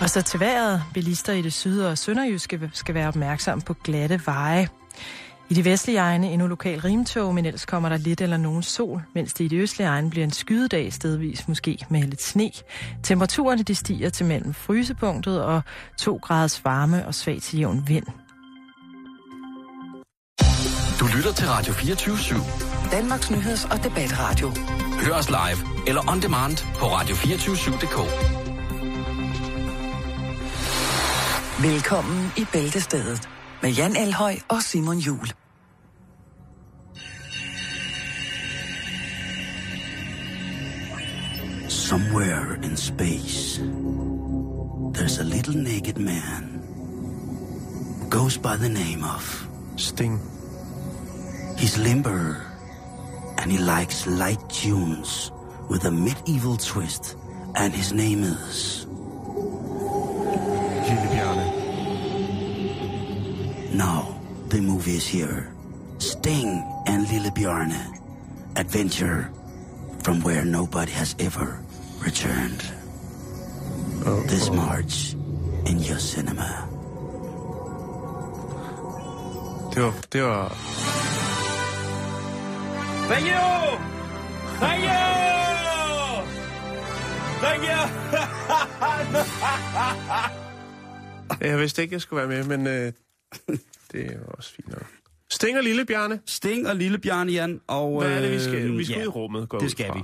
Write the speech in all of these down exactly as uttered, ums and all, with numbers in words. Og så til vejret. Bilister i det syd- og sønderjyske skal være opmærksomme på glatte veje. I de vestlige egne endnu lokal rimtog, men ellers kommer der lidt eller nogen sol, mens det i de østlige egne bliver en skydedag stedvis, måske med lidt sne. Temperaturerne de stiger til mellem frysepunktet og to graders varme og svag til jævn vind. Du lytter til Radio fireogtyve syv, Danmarks nyheds- og debatradio. Hør os live eller on demand på radio to fire syv punktum d k. Velkommen i Bæltestedet med Jan Elhøj og Simon Jul. Somewhere in space, there's a little naked man. Goes by the name of Sting. He's limber, and he likes light tunes with a medieval twist, and his name is... Now, the movie is here. Sting and Lille Bjarne. Adventure from where nobody has ever returned. Oh, this oh. March in your cinema. Det var... Det var... Thank you! Thank you! Thank you! Jeg vidste ikke, jeg skulle være med, men... Øh... Det er også fint nok. Sting og Lille Bjarne. Sting og Lille Bjarne, Jan. Og, hvad er det, vi skal? Vi skal ja, i rummet. Gå det skal fra. vi.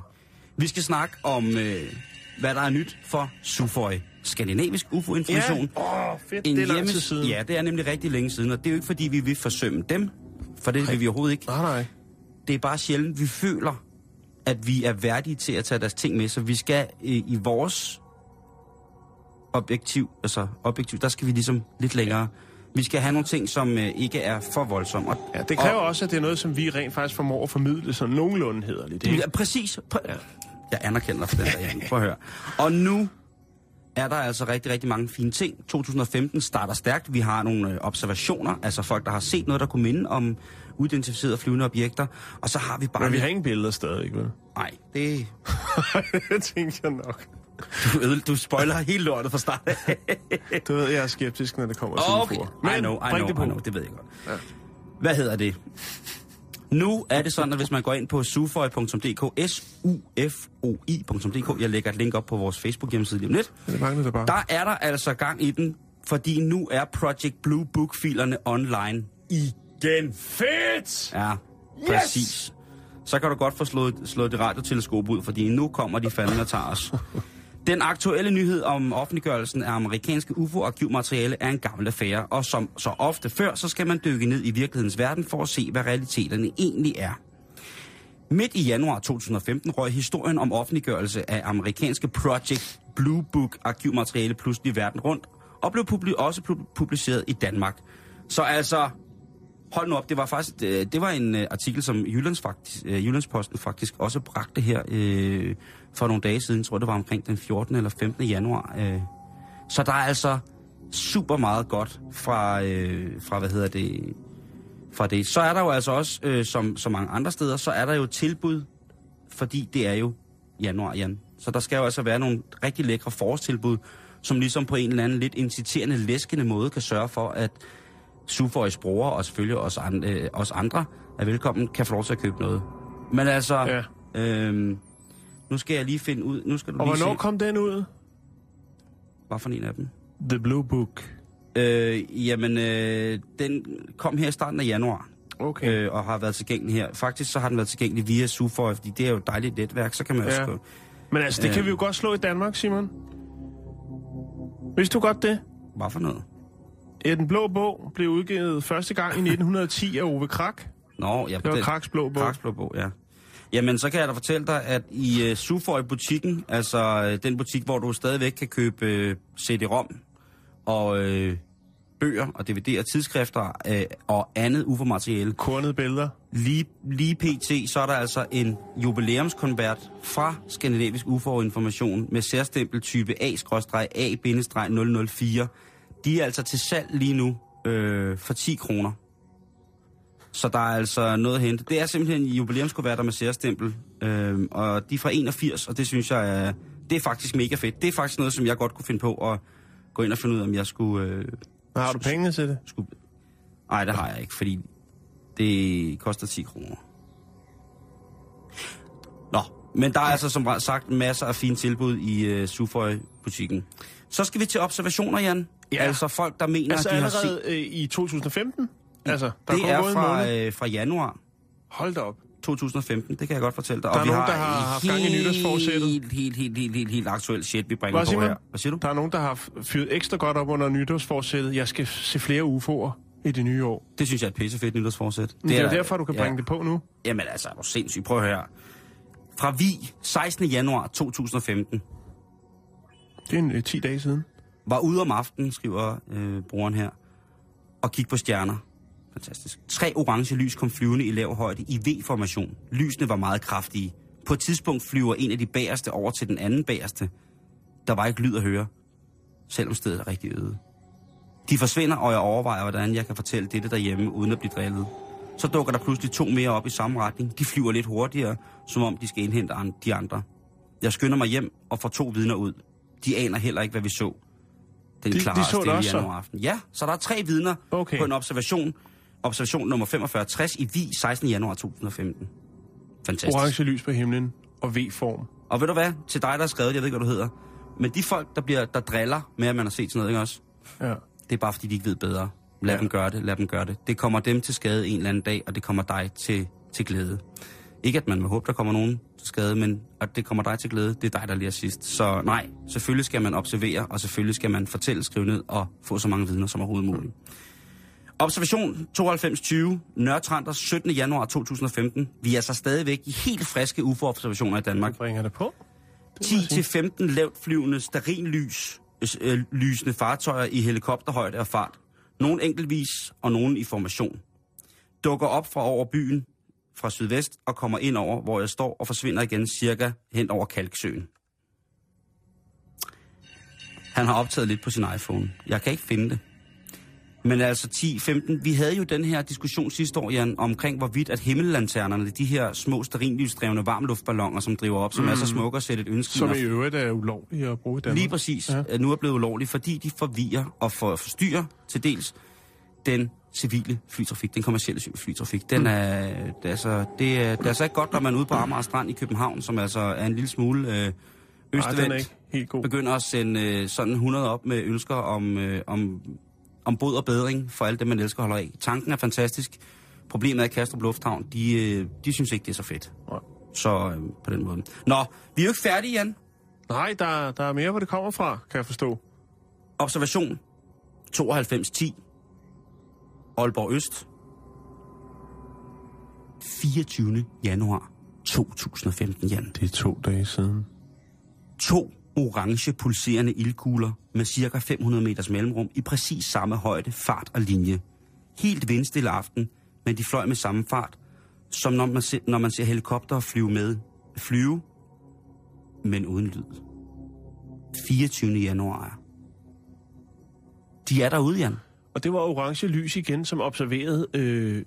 Vi skal snakke om, øh, hvad der er nyt for S U F O'er. Skandinavisk U F O-information. Ja, oh, fedt. En det er lang tid siden. Ja, det er nemlig rigtig længe siden, og det er jo ikke, fordi vi vil forsømme dem, for det vil vi overhovedet ikke. Nej, nej. Det er bare sjældent, vi føler, at vi er værdige til at tage deres ting med, så vi skal øh, i vores objektiv, altså objektiv, der skal vi ligesom lidt længere... Vi skal have nogle ting, som øh, ikke er for voldsomme. Og, ja, det kræver og, også, at det er noget, som vi rent faktisk formår at formidle, som nogenlunde hederligt. Det, ja, præcis. Pr- ja. Jeg anerkender for den der. Prøv at høre. Og nu er der altså rigtig, rigtig mange fine ting. to tusind og femten starter stærkt. Vi har nogle øh, observationer, altså folk, der har set noget, der kunne minde om uidentificerede flyvende objekter. Og så har vi bare... Men vi har ingen billeder stadig, vel? Nej, det... det tænkte jeg nok. Du, du spoiler helt lortet fra start. Du ved, jeg er skeptisk, når det kommer til okay. U F O'er. Men I know, I know, det, I know, det ved jeg godt. Ja. Hvad hedder det? Nu er det sådan, at hvis man går ind på sufoi punktum d k, s u f o i punktum d k, jeg lægger et link op på vores Facebook-hjemmeside lige om lidt, ja, det mangler det bare. Der er der altså gang i den, fordi nu er Project Blue Book-filerne online igen. Fedt! Ja, præcis. Yes! Så kan du godt få slået, slået det radioteleskop ud, fordi nu kommer de fanden og tager os. Den aktuelle nyhed om offentliggørelsen af amerikanske U F O-arkivmateriale er en gammel affære, og som så ofte før, så skal man dykke ned i virkelighedens verden for at se, hvad realiteterne egentlig er. Midt i januar to tusind og femten røg historien om offentliggørelse af amerikanske Project Blue Book-arkivmateriale pludselig verden rundt, og blev publi- også pub- publiceret i Danmark. Så altså... Hold nu op, det var faktisk det var en artikel, som Jyllands faktisk, Jyllandsposten faktisk også bragte her øh, for nogle dage siden. Jeg tror, det var omkring den fjortende eller femtende januar. Øh. Så der er altså super meget godt fra, øh, fra hvad hedder det, fra det. Så er der jo altså også, øh, som så mange andre steder, så er der jo tilbud, fordi det er jo januar, Jan. Så der skal jo altså være nogle rigtig lækre forårstilbud, som ligesom på en eller anden lidt inciterende, læskende måde kan sørge for, at S U F O'ers brugere, og selvfølgelig os, an, øh, os andre, er velkommen, kan få lov til at købe noget. Men altså, ja. øhm, nu skal jeg lige finde ud... Nu skal du og lige hvornår se. Kom den ud? Hvad for en af dem? The Blue Book. Øh, jamen, øh, den kom her i starten af januar. Okay. Øh, og har været tilgængelig her. Faktisk så har den været tilgængelig via S U F O'er, fordi det er jo et dejligt netværk, så kan man også ja. Gå. Men altså, det øh, kan vi jo godt slå i Danmark, Simon. Vidste du godt det? Hvad for noget? Ja, Den Blå Bog blev udgivet første gang i nitten ti af Ove Krak. Nå, ja, det var Krak's blå bog. Krak's blå bog, ja. Jamen, så kan jeg da fortælle dig, at i uh, Sufoi-butikken, altså uh, den butik, hvor du stadigvæk kan købe uh, C D-ROM og uh, bøger og D V D'er, tidsskrifter uh, og andet U F O-materiale. Kornede billeder. Lige, lige pt, så er der altså en jubilæumskonvert fra Skandinavisk U F O-information med særstempel type A A nul nul fire. De er altså til salg lige nu øh, for ti kroner. Så der er altså noget at hente. Det er simpelthen jubilæumskuverter med særstempel. Øh, og de er fra enogfirs, og det synes jeg er... Det er faktisk mega fedt. Det er faktisk noget, som jeg godt kunne finde på at gå ind og finde ud af, om jeg skulle... Øh, har du pengene til det? Skulle... Nej, det har jeg ikke, fordi det koster ti kroner. Nå, men der er altså som sagt masser af fine tilbud i øh, Suføj-butikken. Så skal vi til observationer, Jan. Ja. Altså folk, der mener, altså, at de har set... Altså allerede i to tusind og femten? Altså, der det er, er fra, øh, fra januar. Hold da op. to tusind og femten, det kan jeg godt fortælle dig. Der er og nogen, vi har der har haft gang i nytårsforsættet. Helt, helt, helt, helt, helt, helt aktuel shit, vi bringer på her. Hvad siger du? Der er nogen, der har fyret ekstra godt op under nytårsforsættet. Jeg skal se flere U F O'er i det nye år. Det synes jeg er et pissefedt nytårsforsæt. Det, det er, er der, derfor, du kan ja. bringe det på nu. Jamen altså, er du sindssygt. Prøv at høre. Fra Vig, sekstende januar to tusind og femten. Det er en, øh, ti dage siden. Var ude om aftenen, skriver øh, brugeren her, og kigge på stjerner. Fantastisk. Tre orange lys kom flyvende i lav højde i V-formation. Lysene var meget kraftige. På et tidspunkt flyver en af de bagerste over til den anden bagerste. Der var ikke lyd at høre, selvom stedet er rigtig øde. De forsvinder, og jeg overvejer, hvordan jeg kan fortælle dette derhjemme, uden at blive drillet. Så dukker der pludselig to mere op i samme retning. De flyver lidt hurtigere, som om de skal indhente de andre. Jeg skynder mig hjem og får to vidner ud. De aner heller ikke, hvad vi så. Den de, klare de så stille januar aften. Ja, så der er tre vidner okay. på en observation. Observation nummer fyrre fem tres i Vig, sekstende januar to tusind og femten. Fantastisk. Orange lys på himlen og V-form. Og ved du hvad? Til dig, der har skrevet, jeg ved ikke, hvad du hedder. Men de folk, der, bliver, der driller med, at man har set sådan noget, ikke også? Ja. Det er bare, fordi de ikke ved bedre. Lad ja. dem gøre det, lad dem gøre det. Det kommer dem til skade en eller anden dag, og det kommer dig til, til glæde. Ikke at man må håbe, der kommer nogen til skade, men at det kommer dig til glæde, det er dig, der lærer sidst. Så nej, selvfølgelig skal man observere, og selvfølgelig skal man fortælle, skrive ned og få så mange vidner som overhovedet muligt. Observation tooghalvfems tyve, Nørretranders syttende januar to tusind og femten. Vi er så stadigvæk i helt friske U F O-observationer i Danmark. Jeg bringer det på. ti til femten lavt flyvende stearinlys, øh, lysende fartøjer i helikopterhøjde og fart. Nogle enkeltvis og nogle i formation. Dukker op fra over byen fra sydvest og kommer ind over, hvor jeg står, og forsvinder igen cirka hen over Kalksøen. Han har optaget lidt på sin iPhone. Jeg kan ikke finde det. Men altså ti femten, vi havde jo den her diskussion sidste år, Jan, omkring hvorvidt at himmellanternerne, de her små stearinlysdrevne varmluftballoner, som driver op, som mm. er så smukke at sætte et ønske. Som i øvrigt er ulovlige at bruge i Danmark. Lige præcis. Ja. Nu er blevet ulovlige, fordi de forvirrer og forstyrrer til dels den civile flytrafik, den kommercielle flytrafik. Den er, mm. det, er så, det, er, det er så ikke godt, når man er ude på Amager Strand i København, som altså er en lille smule... Øh, østvendt, begynder at sende sådan hundrede op med ønsker om... Øh, om om bod og bedring for alt det, man elsker og holder af. Tanken er fantastisk. Problemet er, at Kastrup Lufthavn, de, de synes ikke, det er så fedt. Nej. Så øh, på den måde. Nå, vi er jo ikke færdige, Jan. Nej, der, der er mere, hvor det kommer fra, kan jeg forstå. Observation tooghalvfems ti. Aalborg Øst. fireogtyvende januar to tusind og femten, Jan. Det er to dage siden. To orange pulserende ildkugler med cirka fem hundrede meters mellemrum i præcis samme højde, fart og linje. Helt vindstille aften, men de fløj med samme fart, som når man ser, når man ser helikopter flyve med. Flyve, men uden lyd. fireogtyvende januar. De er derude, Jan. Og det var orange lys igen, som observeret øh,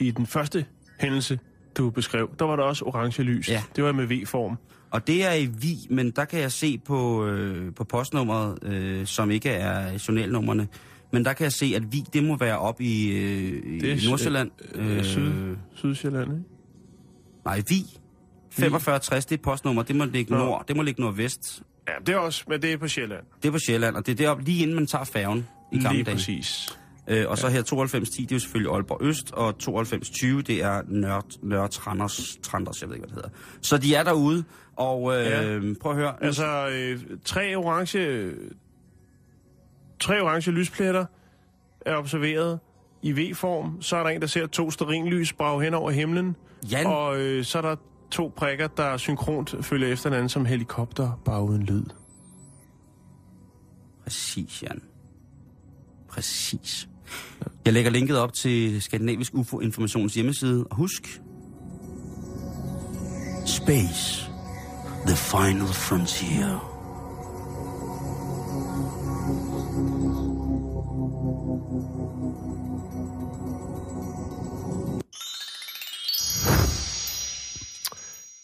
i den første hændelse, du beskrev. Der var der også orange lys. Ja. Det var med V-form. Og det er i Vig, men der kan jeg se på, øh, på postnummeret, øh, som ikke er journalnummerne, men der kan jeg se, at Vig, det må være op i, øh, i Nordsjælland. Øh, øh, syd, Sydsjælland, ikke? Nej, Vig. femogfyrre tres, det er postnummer, det må ligge nord, Nå. det må ligge nordvest. Ja, det er også, men det er på Sjælland. Det er på Sjælland, og det er deroppe lige inden man tager færgen i gamle dage. Lige præcis. Øh, og så ja. her tooghalvfems ti, det er jo selvfølgelig Aalborg Øst, og tooghalvfems tyve, det er Nørre Tranders, Tranders, jeg ved ikke, hvad det hedder. Så de er derude, og øh, ja. prøv at høre. Altså, øh, tre orange tre orange lyspletter er observeret i V-form. Så er der en, der ser to stearinlys brage hen over himlen. Jan. Og øh, så er der to prikker, der synkront følger efter hinanden som helikopter, bare uden lyd. Præcis, Jan. Præcis. Jeg lægger linket op til Skandinavisk U F O-informations hjemmeside. Og husk... Space. The final frontier.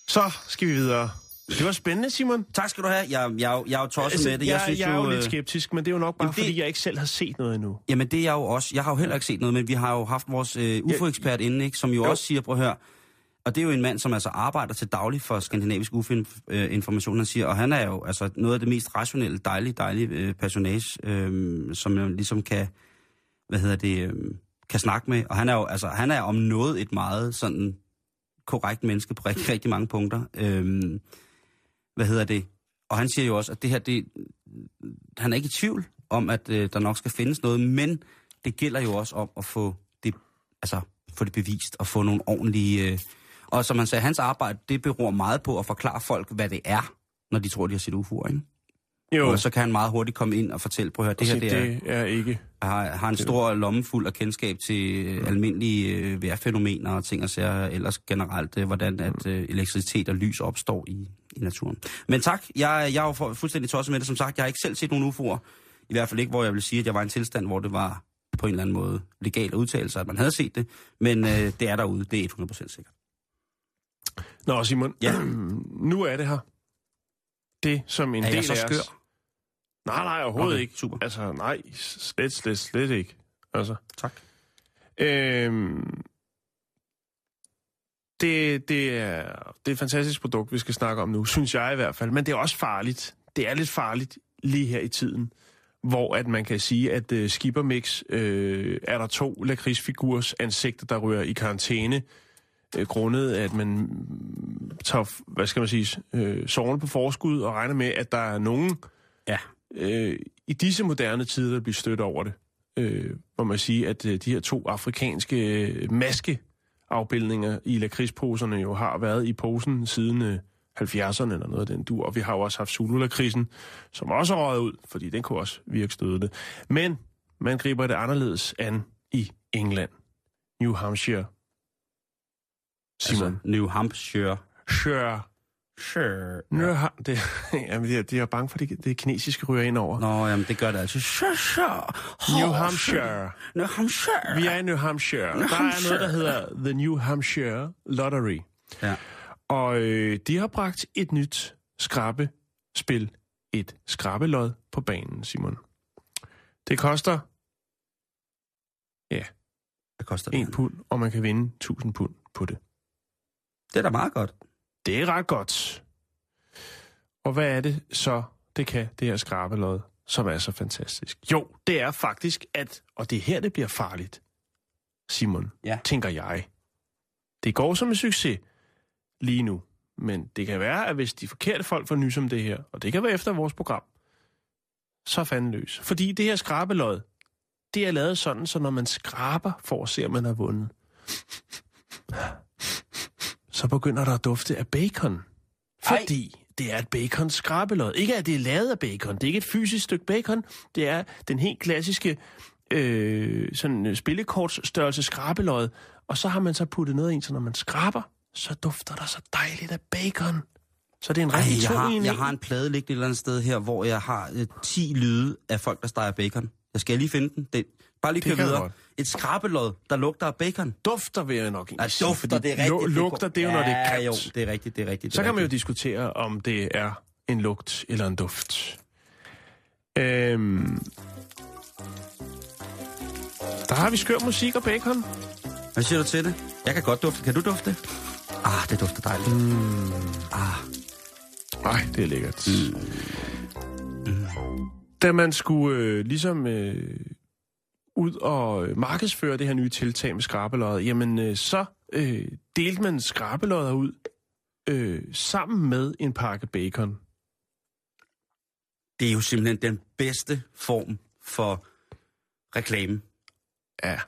Så skal vi videre. Det var spændende, Simon. Tak skal du have. Jeg, jeg, jeg er jo tosset altså, med det. Jeg, jeg, synes, jeg er jo, jo lidt skeptisk, men det er jo nok bare, det, fordi jeg ikke selv har set noget endnu. Jamen, det er jeg jo også. Jeg har jo heller ikke set noget, men vi har jo haft vores øh, U F O-ekspert inde, ikke, som jo, jo også siger, prøv at høre, og det er jo en mand, som altså arbejder til daglig for Skandinavisk U F O-information, han siger, og han er jo altså noget af det mest rationelle, dejlige, dejlige øh, personage, øh, som jo ligesom kan, hvad hedder det, øh, kan snakke med. Og han er jo, altså, han er om noget et meget sådan korrekt menneske på rigtig, rigtig mange punkter. Øh, Hvad hedder det? Og han siger jo også, at det her, det, han er ikke i tvivl om, at øh, der nok skal findes noget, men det gælder jo også om at få det, altså, få det bevist og få nogle ordentlige... Øh... Og som han sagde, hans arbejde, det beror meget på at forklare folk, hvad det er, når de tror, de har set U F O'er, ikke? Jo. Og så kan han meget hurtigt komme ind og fortælle, prøv at høre, det her, det, det er, er ikke... Har, har en stor lomme fuld af kendskab til øh, almindelige øh, vejrfænomener og ting og sager, ellers generelt, øh, hvordan at øh, elektricitet og lys opstår i... i naturen. Men tak, jeg, jeg er jo fuldstændig tosset med det, som sagt. Jeg har ikke selv set nogen U F O'er, i hvert fald ikke, hvor jeg vil sige, at jeg var i en tilstand, hvor det var på en eller anden måde legal at udtale sig, at man havde set det, men øh, det er derude, det er hundrede procent sikkert. Nå, Simon, ja. Nu er det her. Det, som en er del af os... Nej, nej, overhovedet okay, ikke. Super. Altså, nej, slet, slet, slet ikke. Altså. Tak. Øhm... Det, det, er, det er et fantastisk produkt, vi skal snakke om nu, synes jeg i hvert fald. Men det er også farligt. Det er lidt farligt lige her i tiden, hvor at man kan sige, at uh, Skippermix øh, er der to lakridsfigurs ansigter, der rører i karantæne, øh, grundet at man tager, hvad skal man sige, øh, sorgen på forskud og regner med, at der er nogen ja. øh, i disse moderne tider, der bliver stødt over det. Øh, hvor man siger, at øh, de her to afrikanske øh, maske afbildninger i lakridsposerne jo har været i posen siden øh, halvfjerdserne eller noget af den dur. Og vi har jo også haft Zulu-lakrisen, som også er røget ud, fordi den kunne også virke stødende. Men man griber det anderledes an i England. New Hampshire. Simon. Altså, New Hampshire. Sure. Sure. New ha- det, jamen, det er, det er bange for, det, det kinesiske ryger ind over. Nå, jamen, det gør det altså. Sure, sure. New oh, Hampshire. New Hampshire. Vi er i New Hampshire. New Hampshire. Der er noget, der hedder The New Hampshire Lottery. Ja. Og øh, de har bragt et nyt skrabbespil. Et skrabbelod på banen, Simon. Det koster... Ja. Det koster en pund, og man kan vinde tusind pund på det. Det er da meget godt. Det er ret godt. Og hvad er det så, det kan det her skrabelod, som er så fantastisk? Jo, det er faktisk, at... Og det her, det bliver farligt, Simon, ja. Tænker jeg. Det går som en succes lige nu. Men det kan være, at hvis de forkerte folk får nys om det her, og det kan være efter vores program, så fanden løs. Fordi det her skrabelod, det er lavet sådan, så når man skraber for at se, om man har vundet... så begynder der at dufte af bacon. Fordi Ej. Det er et bacon-skrabelod. Ikke at det er lavet af bacon. Det er ikke et fysisk stykke bacon. Det er den helt klassiske øh, sådan spillekortsstørrelse skrabelod. Og så har man så puttet noget ind, så når man skraber, så dufter der så dejligt af bacon. Så det er en rigtig Ej, jeg, har, jeg har en plade liggende et eller andet sted her, hvor jeg har øh, ti lyde af folk, der steger bacon. Jeg skal lige finde den. den. Bare lige køre videre. Godt. Et skrabelod, der lugter af bacon. Dufter vil jeg nok ikke. Nej, dufter, det er rigtigt. Lugter, det er jo, når det er grimt. Ja, jo, det er rigtigt, det er rigtigt. Det så kan rigtigt. Man jo diskutere, om det er en lugt eller en duft. Øhm, der har vi skør musik og bacon. Hvad siger du til det? Jeg kan godt dufte. Kan du dufte? Ah, det dufter dejligt. Mm. Ah. Ej, det er lækkert. Mm. Mm. Da man skulle øh, ligesom... Øh, ud og markedsføre det her nye tiltag med skrabelodder, jamen øh, så øh, delte man skrabelodder ud øh, sammen med en pakke bacon. Det er jo simpelthen den bedste form for reklame. Ja,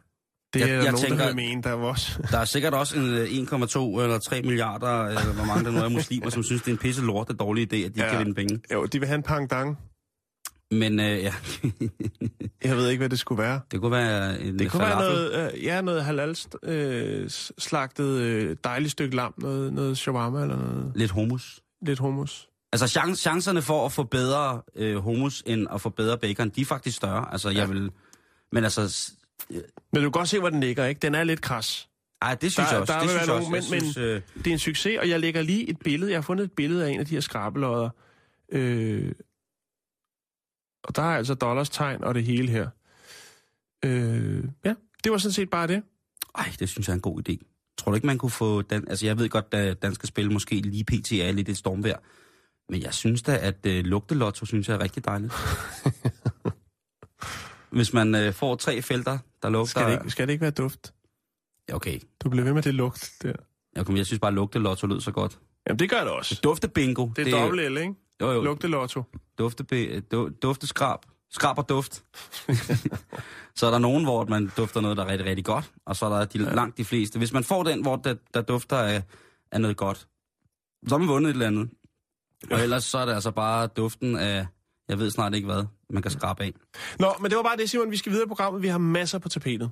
det er jeg, der jeg nogen, tænker, der mene, der er også. Der er sikkert også en en komma to eller tre milliarder, eller hvor mange der nu er muslimer, som synes, det er en pisse lort, det er en dårlig idé, at de ja. Kan vinde penge. Jo, de vil have en pangdang. Men øh, ja. Jeg ved ikke, hvad det skulle være. Det kunne være en det kunne være noget, øh, ja, noget halal-slagtet øh, øh, dejligt stykke lam, noget, noget shawarma eller noget. Lidt hummus. Lidt hummus. Altså chance, chancerne for at få bedre øh, hummus end at få bedre bacon, de er faktisk større. Altså jeg ja. Vil... Men altså... Øh, men du kan godt se, hvor den ligger, ikke? Den er lidt kras. Ej, det synes der, jeg også. Der det synes jeg også. Men, synes, men øh... det er en succes, og jeg lægger lige et billede. Jeg har fundet et billede af en af de her skrabelodder. Øh... Og der er altså dollarstegn og det hele her. Øh... Ja, det var sådan set bare det. Ej, det synes jeg er en god idé. Tror du ikke, man kunne få... Dan- altså, jeg ved godt, at Danske Spil måske lige pt. Er lidt et stormvejr. Men jeg synes da, at øh, lugtelotto, synes jeg er rigtig dejligt. Hvis man øh, får tre felter, der lugter... Skal det ikke, skal det ikke være duft? Ja, okay. Du bliver ved med det lugt der. Ja, okay, jeg synes bare, at lugtelotto lød så godt. Jamen, det gør det også. Duftebingo. Det er det, dobbelt L, ikke? Jo, jo. Lugtelotto. Duftebe- du- dufteskrab. Skrab og duft. Så er der nogen, hvor man dufter noget, der er rigtig, rigtig godt, og så er der de, langt de fleste. Hvis man får den, hvor der, der dufter af, af noget godt, så har man vundet et eller andet. Og ellers så er det altså bare duften af, jeg ved snart ikke hvad, man kan skrabe af. Nå, men det var bare det, Simon. Vi skal videre i programmet. Vi har masser på tapetet.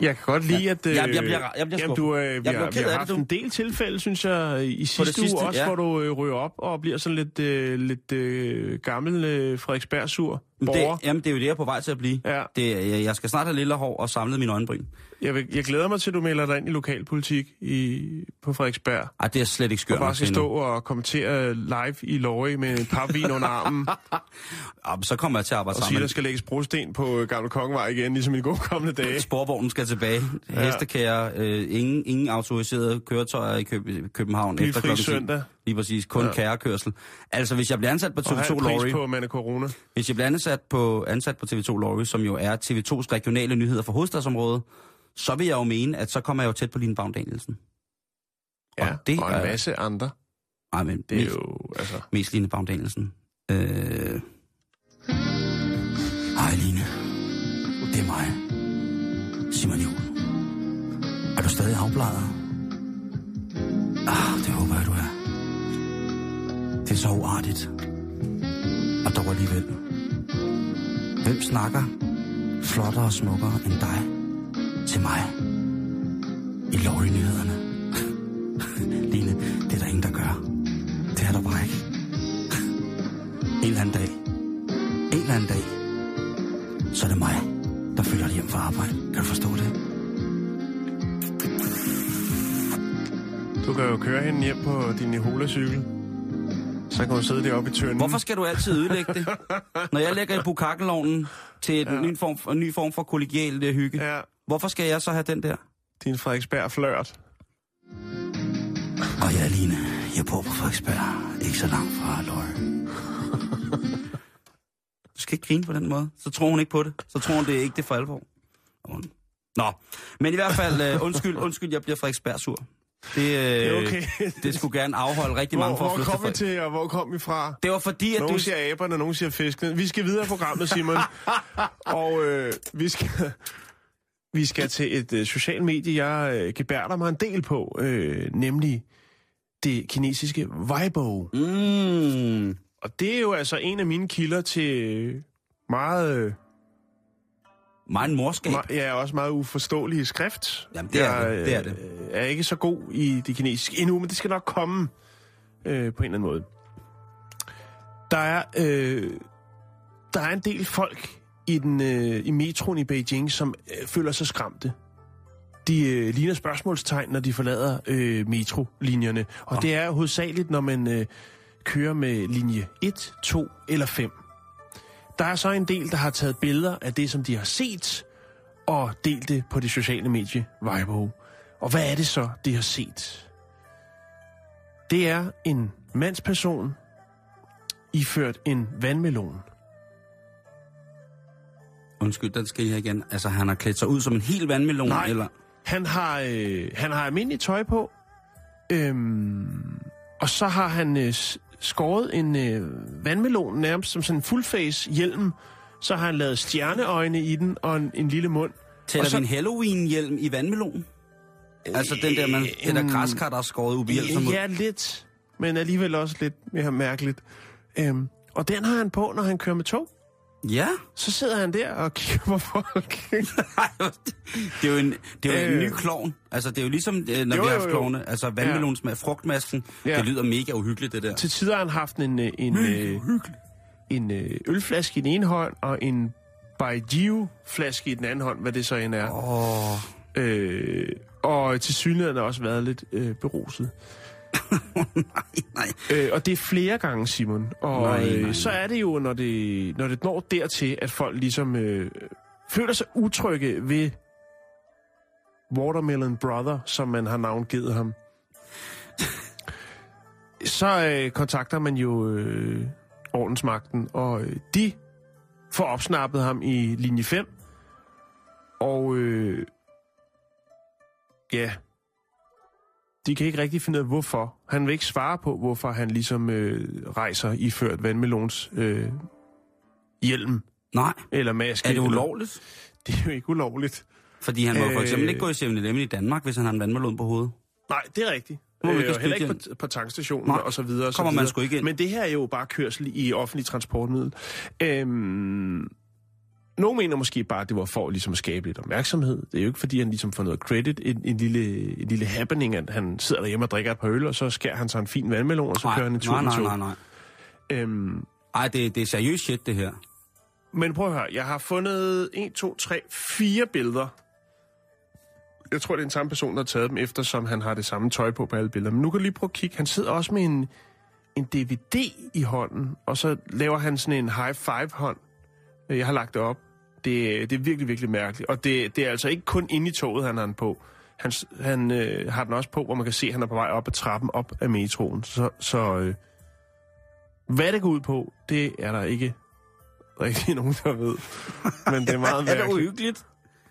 Jeg kan godt lide, ja. at øh, jeg, jeg bliver, jeg bliver jamen, du, øh, vi, jeg har, vi har haft det, en del tilfælde, synes jeg, i sidste, sidste uge også, ja. Hvor du øh, ryger op og bliver sådan lidt, øh, lidt øh, gammel øh, Frederiksberg-sur borger. Det, jamen, det er jo det, jeg er på vej til at blive. Ja. Det, jeg, jeg skal snart have lille hår og samle mine øjenbryn. Jeg, vil, jeg glæder mig til, at du melder dig ind i lokalpolitik i, på Frederiksberg. Ej, det er slet ikke skørt. Og bare skal stå og kommentere live i Lorge med en papvin under armen. Ja, så kommer jeg til at arbejde og sammen. Og siger, der skal lægges brosten på Gamle Kongevej igen, ligesom i de gode kommende dage. Sporvognen skal tilbage. Ja. Hestekære. Øh, ingen, ingen autoriserede køretøjer i Køb- København. Lige efter fri søndag. Lige præcis. Kun ja. Kærekørsel. Altså, hvis jeg bliver ansat på T V to Lorge... på Mande Corona. Hvis jeg bliver ansat på, ansat på T V to Lorge, som jo er T V tos regionale nyheder for hovedstadsområdet, så vil jeg jo mene, at så kommer jeg jo tæt på Line Baun Danielsen. Ja, og, det og en er... masse andre. Nej, men det er mest, jo... Altså... Mest Line Baun Danielsen. Øh... Hej Line. Det er mig. Simon Jul. Er du stadig afbladet? Ah, det håber jeg, du er. Det er så uartigt. Og dog alligevel. Hvem snakker flottere og smukkere end dig? Til mig. I lovlighederne. Line, det er der ingen, der gør. Det er der bare ikke. En eller anden dag. En eller anden dag. Så er det mig, der følger dig hjem fra arbejde. Kan du forstå det? Du kan jo køre hende hjem på din Nihola-cykel. Så kan du sidde deroppe i tønden. Hvorfor skal du altid ødelægge det? Når jeg lægger i bukakkelovnen til en, ja. ny form, en ny form for kollegial hygge. Ja. Hvorfor skal jeg så have den der? Din Frederiksberg flørt. Og jeg er Line. Jeg bor på Frederiksberg. Ikke så langt fra Lorge. Du skal ikke grine på den måde. Så tror hun ikke på det. Så tror hun, det er ikke det for alvor. Nå, men i hvert fald, undskyld, undskyld, jeg bliver Frederiksberg sur. Det, øh, okay. Det skulle gerne afholde rigtig mange hvor, for at flytte. Hvor kom vi til, og hvor kom vi fra? Det var fordi, at nogen du... siger aberne, og nogen siger fiskene. Vi skal videre i programmet, Simon. og øh, vi skal... Vi skal til et øh, socialt medie, jeg øh, gebærder mig en del på, øh, nemlig det kinesiske Weibo. Mm. Og det er jo altså en af mine kilder til meget... Øh, meget morskab. Me- ja, også meget uforståelige skrift. Jamen, det er jeg, det. det, er, det. Øh, er ikke så god i det kinesiske endnu, men det skal nok komme øh, på en eller anden måde. Der er, øh, der er en del folk... I, den, øh, i metroen i Beijing, som øh, føler sig skræmte. De øh, ligner spørgsmålstegn, når de forlader øh, metrolinjerne. Og det er hovedsageligt, når man øh, kører med linje et, to eller fem. Der er så en del, der har taget billeder af det, som de har set, og delt det på det sociale medie Weibo. Og hvad er det så, de har set? Det er en mandsperson, iført en vandmelon. Undskyld, den skal jeg igen. Altså, han har klædt sig ud som en hel vandmelon, nej, eller? han har, øh, han har almindeligt tøj på, øhm, og så har han øh, skåret en øh, vandmelon nærmest som sådan en fullface-hjelm. Så har han lavet stjerneøjne i den og en, en lille mund. Tæller vi en Halloween-hjelm i vandmelonen? Øh, altså, den der, man, øh, den der græskar, der er skåret ubehjælpsomt øh, ud? Ja, lidt, men alligevel også lidt mere mærkeligt. Øhm, og den har han på, når han kører med tog. Ja. Så sidder han der og kigger på folk. det er jo en, det er jo øh. en ny klovn. Altså, det er jo ligesom, når jo, vi har haft klovne. Altså, vandmelons med frugtmasken. Ja. Det lyder mega uhyggeligt, det der. Til tider har han haft en... en mega uhyggeligt. en ølflaske i den ene hånd, og en Baijiu-flaske i den anden hånd, hvad det så end er. Oh. Øh, og til synligheden har også været lidt øh, beruset. nej, nej. Øh, og det er flere gange, Simon. Og nej, nej, nej. Så er det jo, når det, når det når dertil, at folk ligesom øh, føler sig utrygge ved Watermelon Brother, som man har navngivet ham. Så øh, kontakter man jo øh, ordensmagten, og øh, de får opsnappet ham i linje fem. Og øh, ja, de kan ikke rigtig finde ud af, hvorfor. Han vil ikke svare på, hvorfor han ligesom øh, rejser iført vandmelons øh, hjelm. Nej. Eller maske. Er det ulovligt? Det er jo ikke ulovligt. Fordi han må øh, for eksempel ikke gå i syv elleve i Danmark, hvis han har en vandmelon på hovedet. Nej, det er rigtigt. Må man øh, og heller ikke på, på tankstationen og så videre. Og så kommer videre. Man sgu ikke ind. Men det her er jo bare kørsel i offentlig transportmiddel. Øhm, Nogle mener måske bare, at det var for ligesom at skabe lidt opmærksomhed. Det er jo ikke, fordi han ligesom får noget credit. En, en, lille, en lille happening, at han sidder derhjemme og drikker et par øl, og så skærer han sig en fin vandmelon, og så nej, kører han en tur. Nej, nej, nej, nej. Øhm, Ej, det, det er seriøst shit, det her. Men prøv at høre, jeg har fundet en, to, tre, fire billeder. Jeg tror, det er den samme person, der har taget dem, eftersom han har det samme tøj på på alle billeder. Men nu kan du lige prøve at kigge. Han sidder også med en, en D V D i hånden, og så laver han sådan en high-five-hånd. Jeg har lagt det op. Det, det er virkelig, virkelig mærkeligt. Og det, det er altså ikke kun inde i toget, han har den på. Han, han øh, har den også på, hvor man kan se, at han er på vej op ad trappen, op af metroen. Så, så øh, hvad det går ud på, det er der ikke rigtig nogen, der ved. Men det er meget mærkeligt. Er det uhyggeligt?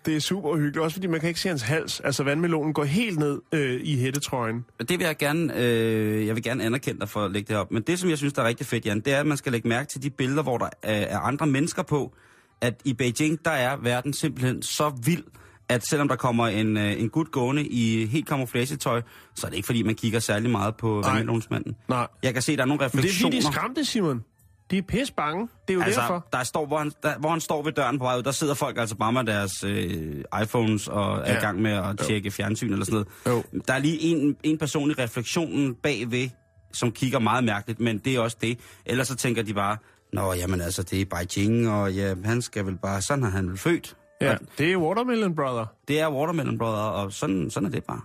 Det er super uhyggeligt, også fordi man kan ikke se hans hals. Altså vandmelonen går helt ned øh, i hættetrøjen. Det vil jeg gerne, øh, jeg vil gerne anerkende dig for at lægge det op. Men det, som jeg synes, der er rigtig fedt, Jan, det er, at man skal lægge mærke til de billeder, hvor der øh, er andre mennesker på. At i Beijing, der er verden simpelthen så vild, at selvom der kommer en, øh, en gut gående i helt kamuflagetøj, så er det ikke, fordi man kigger særlig meget på vandmelonsmanden. Nej. Jeg kan se, at der er nogle refleksioner. Det er fordi, de skræmte, Simon. De er pisse bange. Det er jo altså, derfor. Der står, hvor han, der, hvor han står ved døren på vej ud, der sidder folk altså bare med deres øh, iPhones og er ja. i gang med at tjekke jo. fjernsyn eller sådan noget. Jo. Der er lige en, en person i refleksionen bagved, som kigger meget mærkeligt, men det er også det. Ellers så tænker de bare, nå, jamen altså, det er Beijing, og ja, han skal vel bare, sådan har han vel født. Ja, og det er Watermelon Brother. Det er Watermelon Brother, og sådan, sådan er det bare.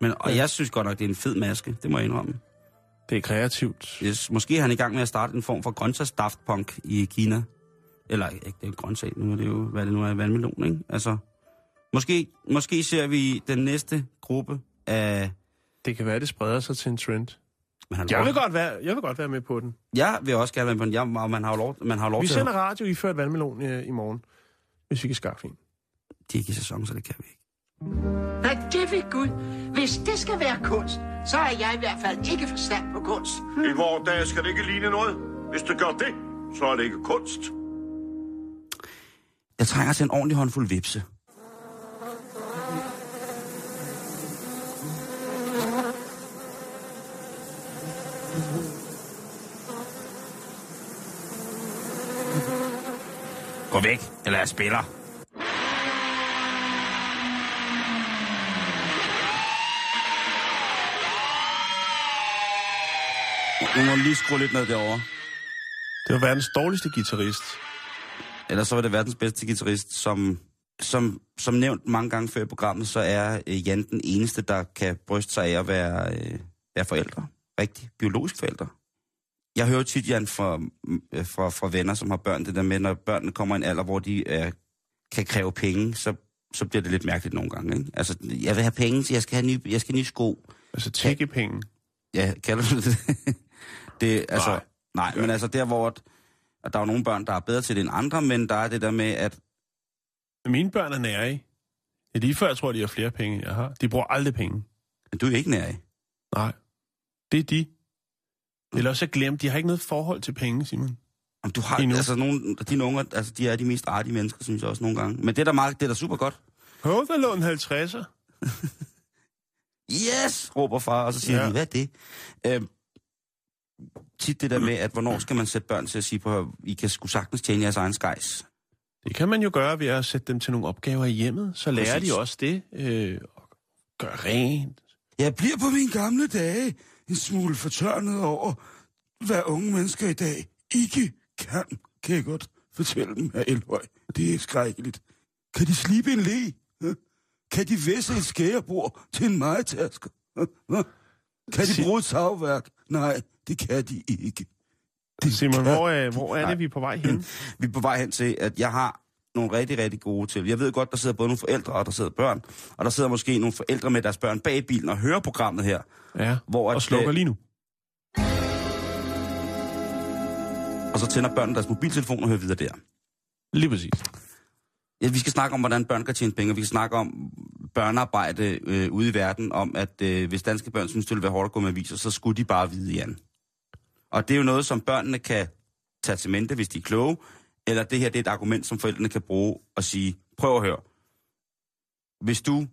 Men, og ja. jeg synes godt nok, det er en fed maske, det må jeg indrømme. Det er kreativt. Yes, måske er han i gang med at starte en form for grøntsagsdaftpunk i Kina. Eller ikke, det er jo grøntsag, nu er det jo, hvad det nu er, vandmelon, ikke? Altså, måske, måske ser vi den næste gruppe af... Det kan være, det spreder sig til en trend. Jeg vil, godt være, jeg vil godt være med på den. Jeg vil også gerne være med på den. Jeg, man har jo lov, man har lov vi til... Vi sender radio i før et vandmelon i, i morgen, hvis vi kan skaffe en. Det er ikke i sæson, så det kan vi ikke. Nej, det vil Gud. Hvis det skal være kunst, så er jeg i hvert fald ikke forstand på kunst. I vores dag skal det ikke ligne noget. Hvis det gør det, så er det ikke kunst. Jeg trænger til en ordentlig håndfuld vipse. Gå væk, eller jeg spiller. Nu må lige skrue lidt ned derovre. Det var verdens dårligste guitarist. Eller så var det verdens bedste guitarist, som, som, som nævnt mange gange før i programmet, så er øh, Jan den eneste, der kan bryste sig af at være, øh, være forældre. Rigtig biologisk forældre. Jeg hører tit, Jan, fra, øh, fra, fra venner, som har børn, det der med, når børnene kommer i en alder, hvor de øh, kan kræve penge, så, så bliver det lidt mærkeligt nogle gange. Ikke? Altså, jeg vil have penge, så jeg skal have nye, jeg skal have nye sko. Altså tækkepenge? Ja, kalder du det? Det, altså, nej, nej ja. men altså der, hvor at der er nogle børn, der er bedre til det end andre, men der er det der med, at... Mine børn er nære i. Ja, lige før, jeg tror, de har flere penge, end jeg har. De bruger aldrig penge. Men du er ikke nære i. Nej, det er de. Eller også jeg glemt, de har ikke noget forhold til penge, Simon. Jamen, du har endnu. Altså nogle dine unger, altså de er de mest artige mennesker, synes jeg også nogle gange. Men det er da meget, det er da super godt. Hov, der lå en halvtredser. Yes, råber far, og så siger ja. de, hvad er det? Øhm, tit det der med, at hvornår skal man sætte børn til at sige på, at I kan sgu sagtens tjene jeres egen skejs. Det kan man jo gøre ved at sætte dem til nogle opgaver i hjemmet. Så lærer Præcis. de også det. Øh, gør rent. Jeg bliver på mine gamle dage en smule fortørnet over, hvad unge mennesker i dag ikke kan, kan jeg godt fortælle dem, herr Elhøj. Det er skrækkeligt. Kan de slibe en le? Kan de væsse et skærebord til en majetasker? Kan de bruge et savværk? Nej, det kan de ikke. Det Simon, kan... hvor, er, hvor er det, vi er på vej hen? Vi er på vej hen til, at jeg har nogle rigtig, rigtig gode til. Jeg ved godt, der sidder både nogle forældre, og der sidder børn. Og der sidder måske nogle forældre med deres børn bag bilen og hører programmet her. Ja, hvor at, og slukker lige nu. Og så tænder børnene deres mobiltelefon og hører videre der. Lige præcis. Ja, vi skal snakke om, hvordan børn kan tjene penge, og vi skal snakke om børnearbejde øh, ude i verden, om at øh, hvis danske børn synes, det vil være hårdt at gå med aviser, så skulle de bare vide, Jan. Og det er jo noget, som børnene kan tage til mente, hvis de er kloge, eller det her det er et argument, som forældrene kan bruge og sige, prøv at høre, hvis du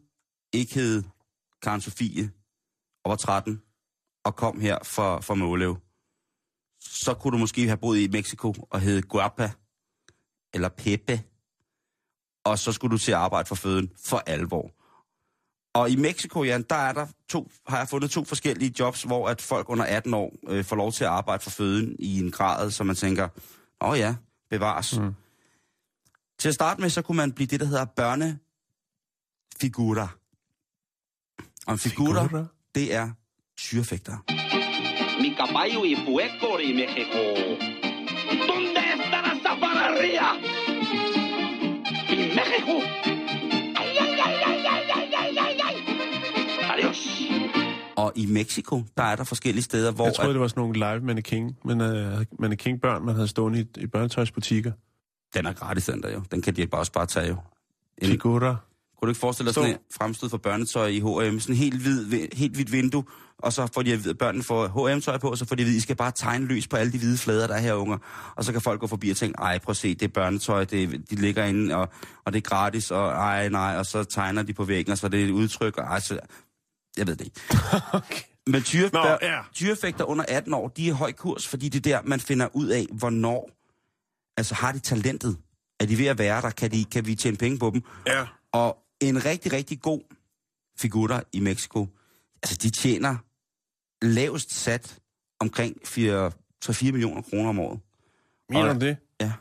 ikke hed Karen Sofie og var tretten og kom her fra, fra Måløv, så kunne du måske have boet i Mexico og hedde Guapa eller Pepe, og så skulle du til at arbejde for føden for alvor. Og i Mexico, Jan, der er der to, har jeg fundet to forskellige jobs, hvor at folk under atten år øh, får lov til at arbejde for føden i en grad, så man tænker, åh oh ja, bevares. Mm. Til at starte med, så kunne man blive det, der hedder børnefigurer. Og en figurer, det er tyrefægtere. Mi caballo y puerco i Mexico. Donde está la zaparrería? I Mexico. Ay, ay, ay, ay, ay, ay, ay, ay. Adios. Og i Mexico, der er der forskellige steder, hvor... Jeg troede, at... det var sådan nogle live mannequin, men uh, mannequin-børn, man havde stående i, i børnetøjsbutikker. Den er gratis, den der jo. Den kan de bare også bare tage jo. En... Figurer. Kunne du ikke forestille dig sådan en fremstød for børnetøj i H og M? Sådan en helt hvid, helt hvid vindue, og så får de børnene får H og M-tøj på, og så får de at vide, I skal bare tegne løs på alle de hvide flader, der er her, unger. Og så kan folk gå forbi og tænke, ej, prøv at se, det er børnetøj, det, de ligger inde, og, og det er gratis, og ej, nej, og så tegner de på væggen, og så er det et udtryk, og ej, så... Jeg ved det ikke. Okay. Men tyrefægter under atten år, de er høj kurs, fordi det er der, man finder ud af, hvornår... Altså, har de talentet? Er de ved at være der? Kan, de, kan vi tjene penge på dem? Ja. Og en rigtig, rigtig god figurer i Mexico, altså de tjener lavest sat omkring tre til fire millioner kroner om året. Mener du det? Ja.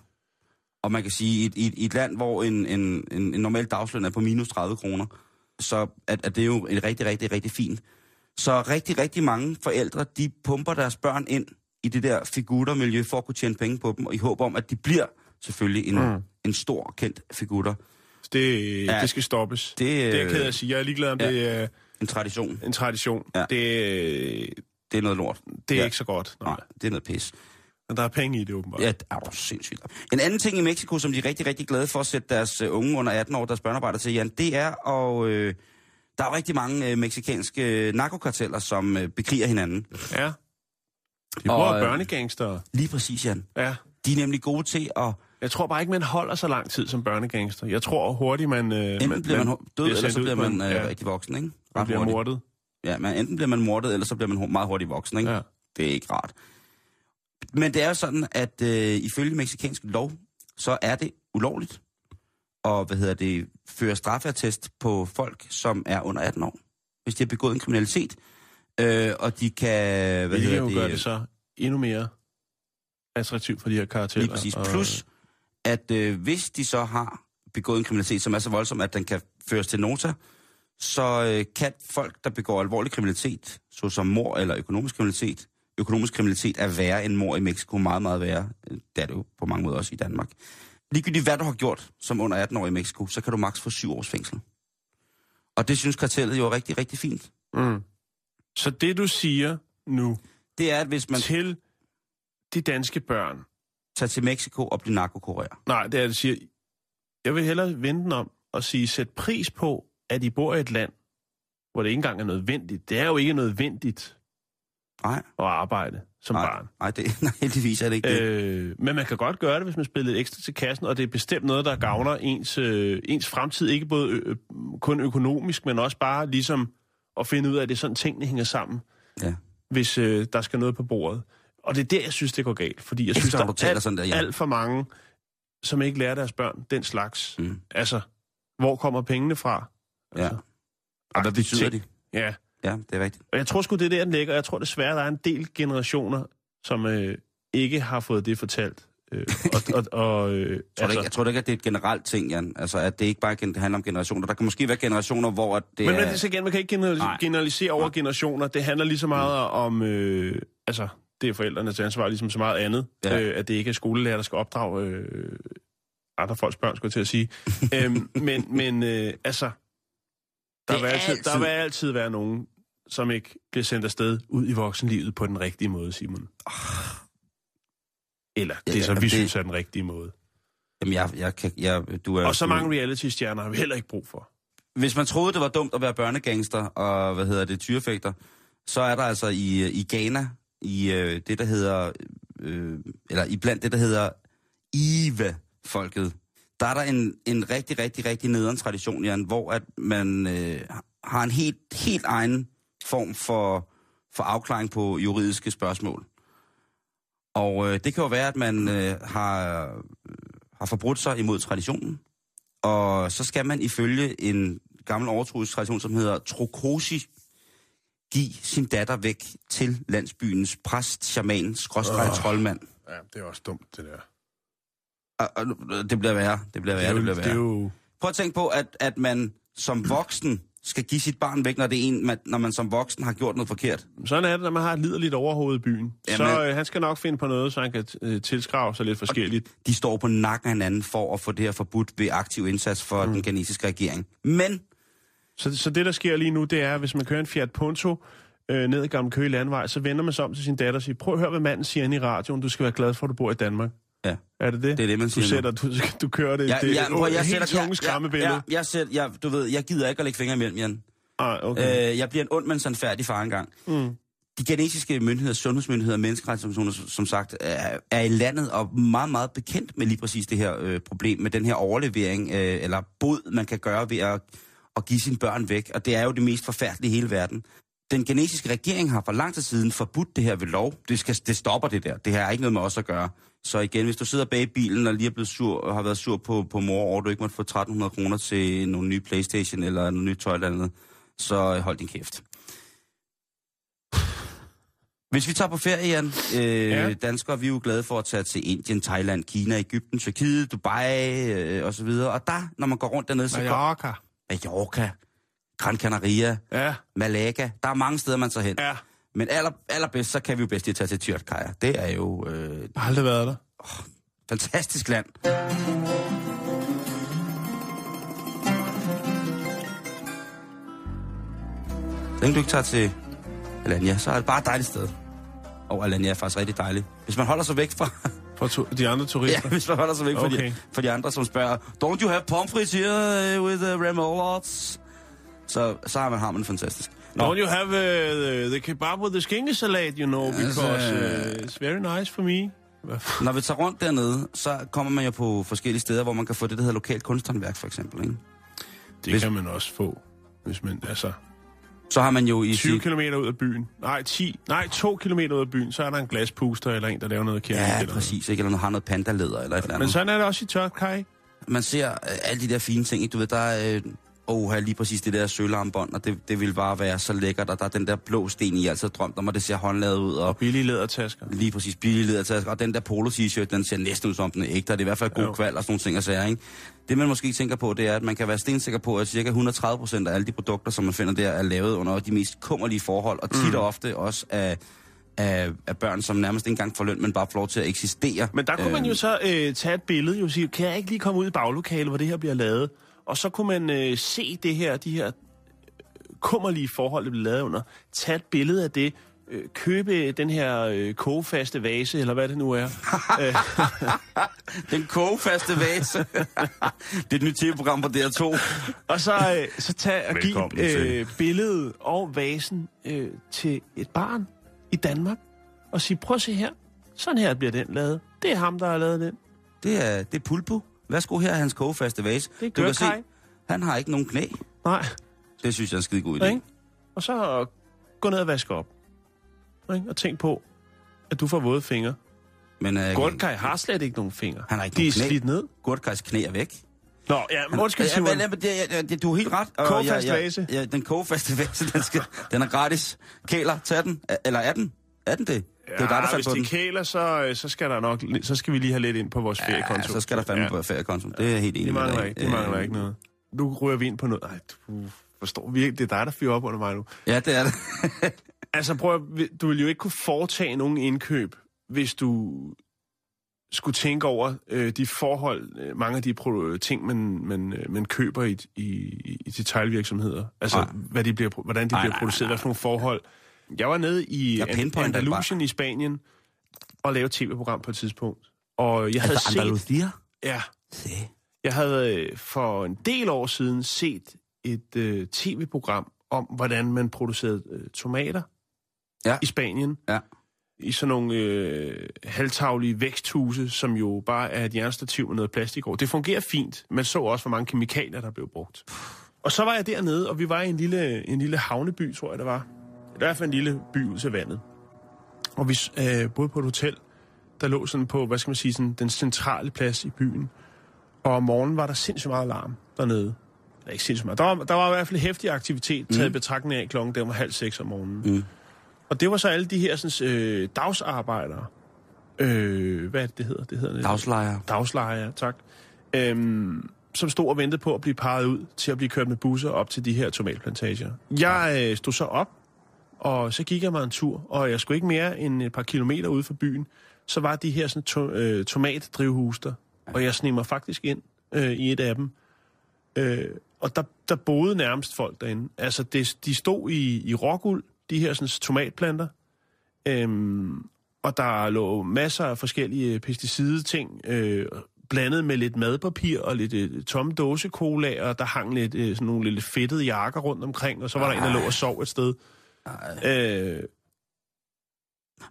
Og man kan sige, i et, et, et land, hvor en, en, en, en normal dagsløn er på minus tredive kroner, så er, er det jo et rigtig, rigtig, rigtig fint. Så rigtig, rigtig mange forældre, de pumper deres børn ind i det der figurermiljø for at kunne tjene penge på dem, og i håb om, at de bliver selvfølgelig en, mm. en stor, kendt figurer. Det, ja, det skal stoppes. Det, det er jeg ked af at sige. Jeg er ligeglad om ja, det er... En tradition. En tradition. Ja. Det, det er noget lort. Det er ja. ikke så godt. Nej. Nej, det er noget pis. Men der er penge i det åbenbart. Ja, det er jo sindssygt. En anden ting i Mexico, som de er rigtig, rigtig glade for at sætte deres unge under atten år, deres børnearbejder til, Jan, det er, og øh, der er rigtig mange øh, meksikanske narkokarteller, som øh, bekriger hinanden. Ja. De bruger børnegangster. Lige præcis, Jan. Ja. De er nemlig gode til at... Jeg tror bare ikke, man holder så lang tid som børnegangster. Jeg tror hurtigt, man... Øh, enten bliver man, man død, eller så bliver man øh, ja. rigtig voksen, ikke? Ret man bliver hurtigt. mordet. Ja, men enten bliver man mordet, eller så bliver man meget hurtigt voksen, ikke? Ja. Det er ikke rart. Men det er sådan, at øh, ifølge mexicansk lov, så er det ulovligt og hvad hedder det, føre straffertest på folk, som er under atten år. Hvis de har begået en kriminalitet, øh, og de kan... Hvad det jo gør det så endnu mere attraktivt for de her karakterer. Lige præcis. Og... Plus... at øh, hvis de så har begået en kriminalitet, som er så voldsom, at den kan føres til nota, så øh, kan folk, der begår alvorlig kriminalitet, såsom mord eller økonomisk kriminalitet, økonomisk kriminalitet er værre end mord i Mexico, meget, meget værre. Det er det jo på mange måder også i Danmark. Ligegyldigt hvad du har gjort som under atten år i Mexico, så kan du maks få syv års fængsel. Og det synes kartellet jo er rigtig, rigtig fint. Mm. Så det du siger nu, det er, at hvis man... til de danske børn, tag til Mexico og blive narkokurer. Nej, det er det, siger. Jeg vil hellere vente om og sige, sæt pris på, at I bor i et land, hvor det ikke engang er nødvendigt. Det er jo ikke nødvendigt nej. at arbejde som nej. barn. Nej, det, nej, heldigvis er det ikke det. Øh, men man kan godt gøre det, hvis man spiller lidt ekstra til kassen, og det er bestemt noget, der gavner ens, øh, ens fremtid. Ikke både ø- kun økonomisk, men også bare ligesom at finde ud af, at det er sådan, tingene hænger sammen, ja. hvis øh, der skal noget på bordet. Og det er der, jeg synes, det går galt. Fordi jeg synes, der er alt, sådan der, ja. alt for mange, som ikke lærer deres børn den slags. Mm. Altså, hvor kommer pengene fra? Altså, ja. Og hvad betyder de? Ja. Ja, det er rigtigt. Og jeg tror sgu, det er der, den ligger. Jeg tror desværre, der er en del generationer, som øh, ikke har fået det fortalt. Øh, og, og, og, øh, tror altså. ikke, jeg tror ikke, at det er et generelt ting, Jan. Altså, at det ikke bare handler om generationer. Der kan måske være generationer, hvor... At det men er... men det så igen, man kan ikke generalisere, generalisere over generationer. Det handler lige så meget om... Øh, altså, det er forældrenes ansvar, ligesom så meget andet. Ja. Øh, at det ikke er skolelærer, der skal opdrage øh, andre folks børn, skulle jeg til at sige. Æm, men men øh, altså, der vil, altid, altid. der vil altid være nogen, som ikke bliver sendt afsted ud i voksenlivet på den rigtige måde, Simon. Oh. Eller det, ja, ja, som vi det... synes er den rigtige måde. Jamen, jeg, jeg kan... Jeg, du er, og så mange reality-stjerner har vi heller ikke brug for. Hvis man troede, det var dumt at være børnegangster og, hvad hedder det, tyrefægter, så er der altså i, i Ghana, i øh, det, der hedder... Øh, eller i blandt det, der hedder Ive-folket, der er der en, en rigtig, rigtig, rigtig nederen tradition, Jan, hvor at man øh, har en helt, helt egen form for, for afklaring på juridiske spørgsmål. Og øh, det kan jo være, at man øh, har, øh, har forbrudt sig imod traditionen. Og så skal man ifølge en gammel overtroisk tradition, som hedder Trokosi, give sin datter væk til landsbyens præst, shaman, skråstreg, troldmand. Ja, det er også dumt, det der. Og, og, det bliver værre, det bliver værre, det, jo, det bliver værre. Det jo... Prøv at tænke på, at, at man som voksen skal give sit barn væk, når, det er en, man, når man som voksen har gjort noget forkert. Sådan er det, når man har et liderligt overhoved i byen. Jamen, så øh, han skal nok finde på noget, så han kan øh, tilskrave sig lidt forskelligt. De står på nakken af hinanden for at få det her forbudt ved aktiv indsats for mm. den ghanesiske regering. Men... Så, så det, der sker lige nu, det er, hvis man kører en Fiat Punto øh, ned i Gamle Køge Landvej, så vender man sig om til sin datter og siger, prøv at høre, hvad manden siger inde i radioen. Du skal være glad for, at du bor i Danmark. Ja. Er det det? Det er det, man siger. Du, sætter, du, du kører det. Ja, det ja, prøv, jeg helt sætter, tunge skræmmebillede. Ja, ja, jeg, sæt, jeg, du ved, jeg gider ikke at lægge fingre imellem, Jan. Ah, okay. øh, jeg bliver en ond, men sandfærdig far engang. Mm. De ghanesiske myndigheder, sundhedsmyndigheder og menneskerettighedspersoner, som sagt, er, er i landet og meget, meget bekendt med lige præcis det her øh, problem, med den her overlevering, øh, eller bod, man kan gøre ved at, at give sine børn væk. Og det er jo det mest forfærdelige i hele verden. Den ghanesiske regering har for lang tid siden forbudt det her ved lov. Det, skal, det stopper det der. Det her er ikke noget med os at gøre. Så igen, hvis du sidder bag i bilen og lige er blevet sur, og har været sur på, på mor, og du ikke måtte få tretten hundrede kroner til nogle nye PlayStation eller nogle nye tøj eller andet, så hold din kæft. Hvis vi tager på ferie, Jan, øh, ja. danskere, vi er jo glade for at tage til Indien, Thailand, Kina, Egypten, Tyrkiet, Dubai øh, og så videre. Og der, når man går rundt dernede, så Mallorca. Går... Mallorca. Gran Canaria, ja. Malaga. Der er mange steder, man tager hen. Ja. Men aller, allerbedst, så kan vi jo bedst lige tage til Tyrkiet. Det er jo... Øh, jeg har aldrig været der. Oh, fantastisk land. Den du ikke tager til Alanya, så er det bare et dejligt sted. Og Alanya er faktisk rigtig dejligt. Hvis man holder sig væk fra... For to, de andre turister? Ja, hvis man holder sig væk okay. fra, de, fra de andre, som spørger, don't you have pomfrit here with the remolets? Så, så har man har man fantastisk. No. Don't you have uh, the kebab with the skinkesalat, you know, because uh, it's very nice for me. Når vi tager rundt dernede, så kommer man jo på forskellige steder, hvor man kan få det, der hedder lokalt kunsthåndværk, for eksempel, ikke? Det hvis... kan man også få, hvis man, altså... Så har man jo i... tyve kilometer ud af byen. Nej, ti. Nej, to kilometer ud af byen, så er der en glaspuster eller en, der laver noget keramik. Ja, eller præcis, ikke? Eller noget, har noget pandaleder eller et eller andet. Men sådan er det også i Tyrkiet. Man ser øh, alle de der fine ting, ikke? Du ved, der er... Øh... Åh, her lige præcis det der sølarmbånd, og det, det vil bare være så lækkert, og der er den der blå sten, I altid drømt om, og det ser håndlavet ud. Og, og billige lædertasker. Lige præcis, billige lædertasker. Og den der polo-t-shirt, den ser næsten ud som den er ægte, og det er i hvert fald god kval og sådan nogle ting og sager, ikke? Det man måske tænker på, det er, at man kan være stensikker på, at ca. hundrede og tredive procent af alle de produkter, som man finder der, er lavet under de mest kummerlige forhold, og tit og mm. ofte også af... Af, af børn, som nærmest ikke engang får løn, men bare får lov til at eksistere. Men der kunne øh, man jo så øh, tage et billede og sige, kan jeg ikke lige komme ud i baglokalet, hvor det her bliver lavet? Og så kunne man øh, se det her, de her kummerlige forhold, der bliver lavet under. Tag et billede af det. Øh, købe den her øh, kogefaste vase, eller hvad det nu er. Den kogefaste vase. Det er et nyt T V-program på D R to. Og så, øh, så tag og give øh, billedet og vasen øh, til et barn i Danmark, og sige, prøv at se her. Sådan her bliver den lavet. Det er ham, der har lavet den. Det er, det er Pulpo. Værsgo, her er hans kogefaste vase. Det gør du kan se, han har ikke nogen knæ. Nej. Det synes jeg er en skide god idé. Ring. Og så gå ned og vaske op. Ring. Og tænk på, at du får våde fingre. Men uh, Gortkaj har slet ikke nogen fingre. Han har ikke nogen knæ. De er slidt ned. Gortkajs knæ er væk. Nå, ja, undskyld, Simon. Ja, men, ja, ja, ja, du er helt ret. Kogefaste vase. Ja, ja, den kogefaste vase, den, skal, den er gratis. Kæler, tag den. Eller er den? Er den det? Det er ja, dig, der fandt på den. Hvis de kæler, så, så, skal der nok, så skal vi lige have lidt ind på vores ja, feriekonto. Ja, så skal der fandme ja. på feriekonto. Det er jeg helt enig med dig. Det mangler, ikke, det mangler æh, ikke noget. Nu ryger vi ind på noget. Ej, du forstår virkelig. Det er dig, der fyrer op under mig nu. Ja, det er det. Altså prøv, du ville jo ikke kunne foretage nogen indkøb, hvis du skulle tænke over øh, de forhold, øh, mange af de pro- ting, man, man, man køber i, i, i detailvirksomheder. Altså, ah. hvad de bliver, hvordan de ah, bliver produceret, ah, hvad for nogle forhold. Jeg var nede i Andalusien i Spanien og lavede et tv-program på et tidspunkt. Og jeg havde set... Andalusia? Ja. Jeg havde for en del år siden set et øh, tv-program om, hvordan man producerede øh, tomater ja. i Spanien. Ja. I sådan nogle øh, halvtaglige væksthuse, som jo bare er et jernstativ med noget plastik over. Det fungerer fint. Man så også, hvor mange kemikalier, der blev brugt. Og så var jeg dernede, og vi var i en lille, en lille havneby, tror jeg, der var. I hvert fald en lille by ud til vandet. Og vi øh, boede på et hotel, der lå sådan på, hvad skal man sige, sådan den centrale plads i byen. Og om morgenen var der sindssygt meget larm dernede. Eller ikke sindssygt meget. Der var, der var i hvert fald hæftig aktivitet taget mm. betragtning af klokken. Det var halv seks om morgenen. Mm. Og det var så alle de her sådan, øh, dagsarbejdere. Øh, hvad er det, det hedder? Det hedder dagslejere. Dagslejere, tak. Øhm, som stod og ventede på at blive parret ud til at blive kørt med busser op til de her tomatplantager. Jeg øh, stod så op, og så gik jeg mig en tur, og jeg skulle ikke mere end et par kilometer ude fra byen, så var de her sådan, to, øh, tomatdrivhuse der, og jeg sneg mig faktisk ind øh, i et af dem. Øh, og der, der boede nærmest folk derinde. Altså, det, de stod i, i råguld, de her sådan, tomatplanter, øhm, og der lå masser af forskellige pesticideting, øh, blandet med lidt madpapir og lidt øh, tomme dåsekola, og der hang lidt, øh, sådan nogle lidt fedtede jakker rundt omkring, og så var der Ej. en, der lå og sov et sted. Øh...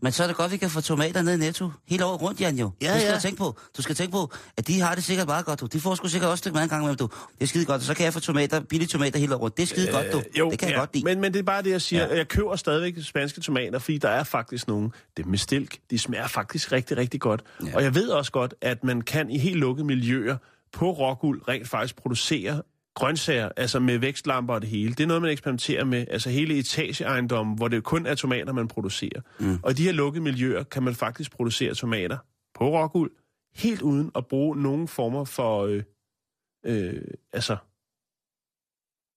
Men så er det godt, vi kan få tomater ned i Netto hele året rundt, Jan, jo. Ja, det skal ja. du tænke på. Du skal tænke på, at de har det sikkert meget godt, du. De får sgu sikkert også et stykke mad en gang imellem, du. Det er skide godt, og så kan jeg få tomater, billige tomater hele året rundt. Det er skide øh, godt, du. Jo, det kan ja. jeg godt lide. Men, men det er bare det, jeg siger. Ja. Jeg køber stadigvæk spanske tomater, fordi der er faktisk nogle. Dem med stilk, de smager faktisk rigtig, rigtig godt. Ja. Og jeg ved også godt, at man kan i helt lukkede miljøer på råguld rent faktisk producere grøntsager, altså med vækstlamper og det hele. Det er noget, man eksperimenterer med. Altså hele etageejendommen, hvor det kun er tomater, man producerer. Mm. Og i de her lukkede miljøer kan man faktisk producere tomater på råguld, helt uden at bruge nogen former for øh, øh, altså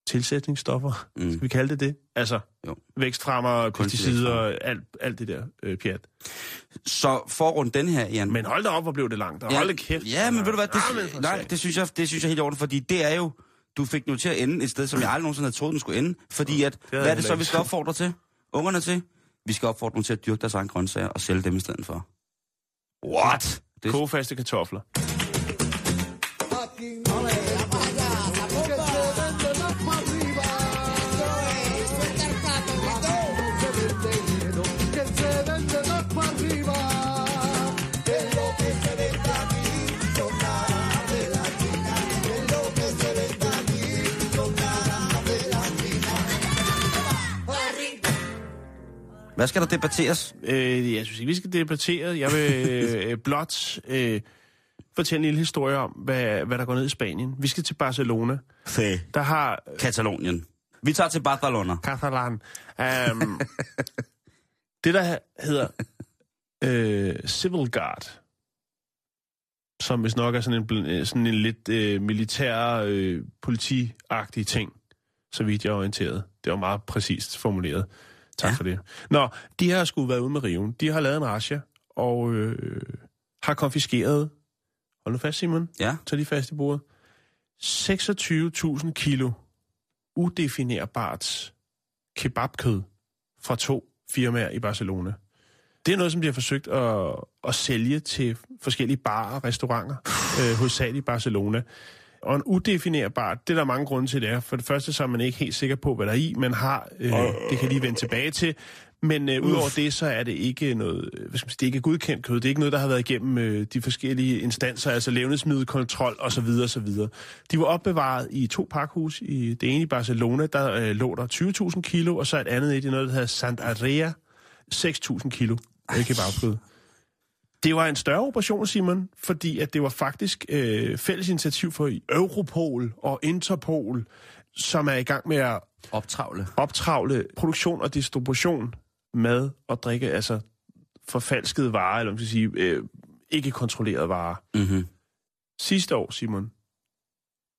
tilsætningsstoffer. Mm. Skal vi kalde det det? Altså jo. vækstfremmer, pesticider, alt, alt det der øh, pjat. Så for rundt den her, Jan... Men hold da op, hvor blev det langt. Og ja. Hold da kæft. Ja, men ved du hvad, det, ah, nej, det, synes jeg, det synes jeg helt ordentligt, fordi det er jo... Du fik den jo til at ende et sted, som jeg aldrig nogensinde havde troet, den skulle ende. Fordi at, hvad er det så, vi skal opfordre til? Ungerne til? Vi skal opfordre dem til at dyrke deres egen grøntsager og sælge dem i stedet for. What? Det... Kogefaste kartofler. Hvad skal der debatteres? Øh, jeg synes ikke, vi skal debattere. Jeg vil øh, blot øh, fortælle en lille historie om, hvad, hvad der går ned i Spanien. Vi skal til Barcelona. Se. Der har... Øh, Katalonien. Vi tager til Barcelona. Catalan. Um, det, der hedder øh, Civil Guard, som hvis nok er sådan en, sådan en lidt øh, militær, øh, politi-agtig ting, så vidt jeg er orienteret. Det var meget præcist formuleret. Tak ja. for det. Nå, de har sgu været ude med riven. De har lavet en razzia og øh, har konfiskeret, hold nu fast Simon, ja. tag de fast i bordet, seksogtyve tusind kilo udefinerbart kebabkød fra to firmaer i Barcelona. Det er noget, som de har forsøgt at, at sælge til forskellige barer og restauranter, øh, hovedsageligt i Barcelona. Og en udefinerbart, det er der mange grunde til, det er. For det første, så er man ikke helt sikker på, hvad der er i. Man har, øh, det kan lige vende tilbage til. Men øh, udover det, så er det ikke noget, hvad skal man sige, det er ikke godkendt kød. Det er ikke noget, der har været igennem øh, de forskellige instanser, altså levnedsmiddelkontrol osv. osv. De var opbevaret i to pakhus. I det ene i Barcelona, der øh, lå der tyve tusind kilo, og så et andet et i noget, der hedder Sant Andrea, seks tusind kilo kebabkød. Det var en større operation, Simon, fordi at det var faktisk øh, fælles initiativ for Europol og Interpol, som er i gang med at optravle, optravle produktion og distribution mad og drikke, altså forfalskede varer, eller om man skal sige, øh, ikke kontrollerede varer. Mm-hmm. Sidste år, Simon,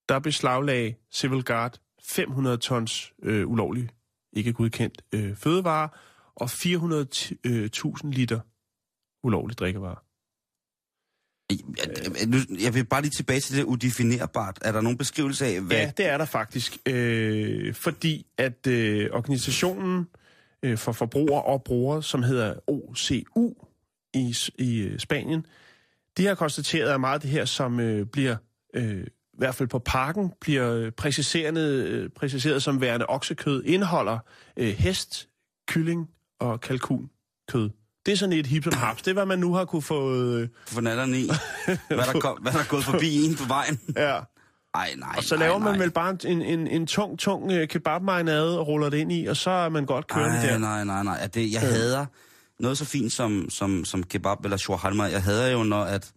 der beslaglagde Civil Guard fem hundrede tons øh, ulovlig, ikke godkendt øh, fødevarer, og fire hundrede tusind liter ulovlig drikkevarer. Jeg vil bare lige tilbage til det udefinerbart. Er der nogen beskrivelse af, hvad... Ja, det er der faktisk. Øh, fordi at øh, organisationen øh, for forbrugere og brugere, som hedder O C U i, i Spanien, de har konstateret, at meget af det her, som øh, bliver, øh, i hvert fald på pakken, bliver øh, præciseret som værende oksekød, indeholder øh, hest, kylling og kalkunkød. Det er sådan et hip som haps. Det er, hvad man nu har kunne få... Øh... For natterne i. Hvad der, kom, hvad der er gået forbi en på vejen. Ja. Ej, nej, og så nej, laver man nej. vel bare en, en, en tung, tung kebabmarinade og ruller det ind i, og så er man godt kørende Ej, der. Nej, nej, nej. Det, jeg hader noget så fint som, som, som kebab eller shawarma. Jeg hader jo, når, at,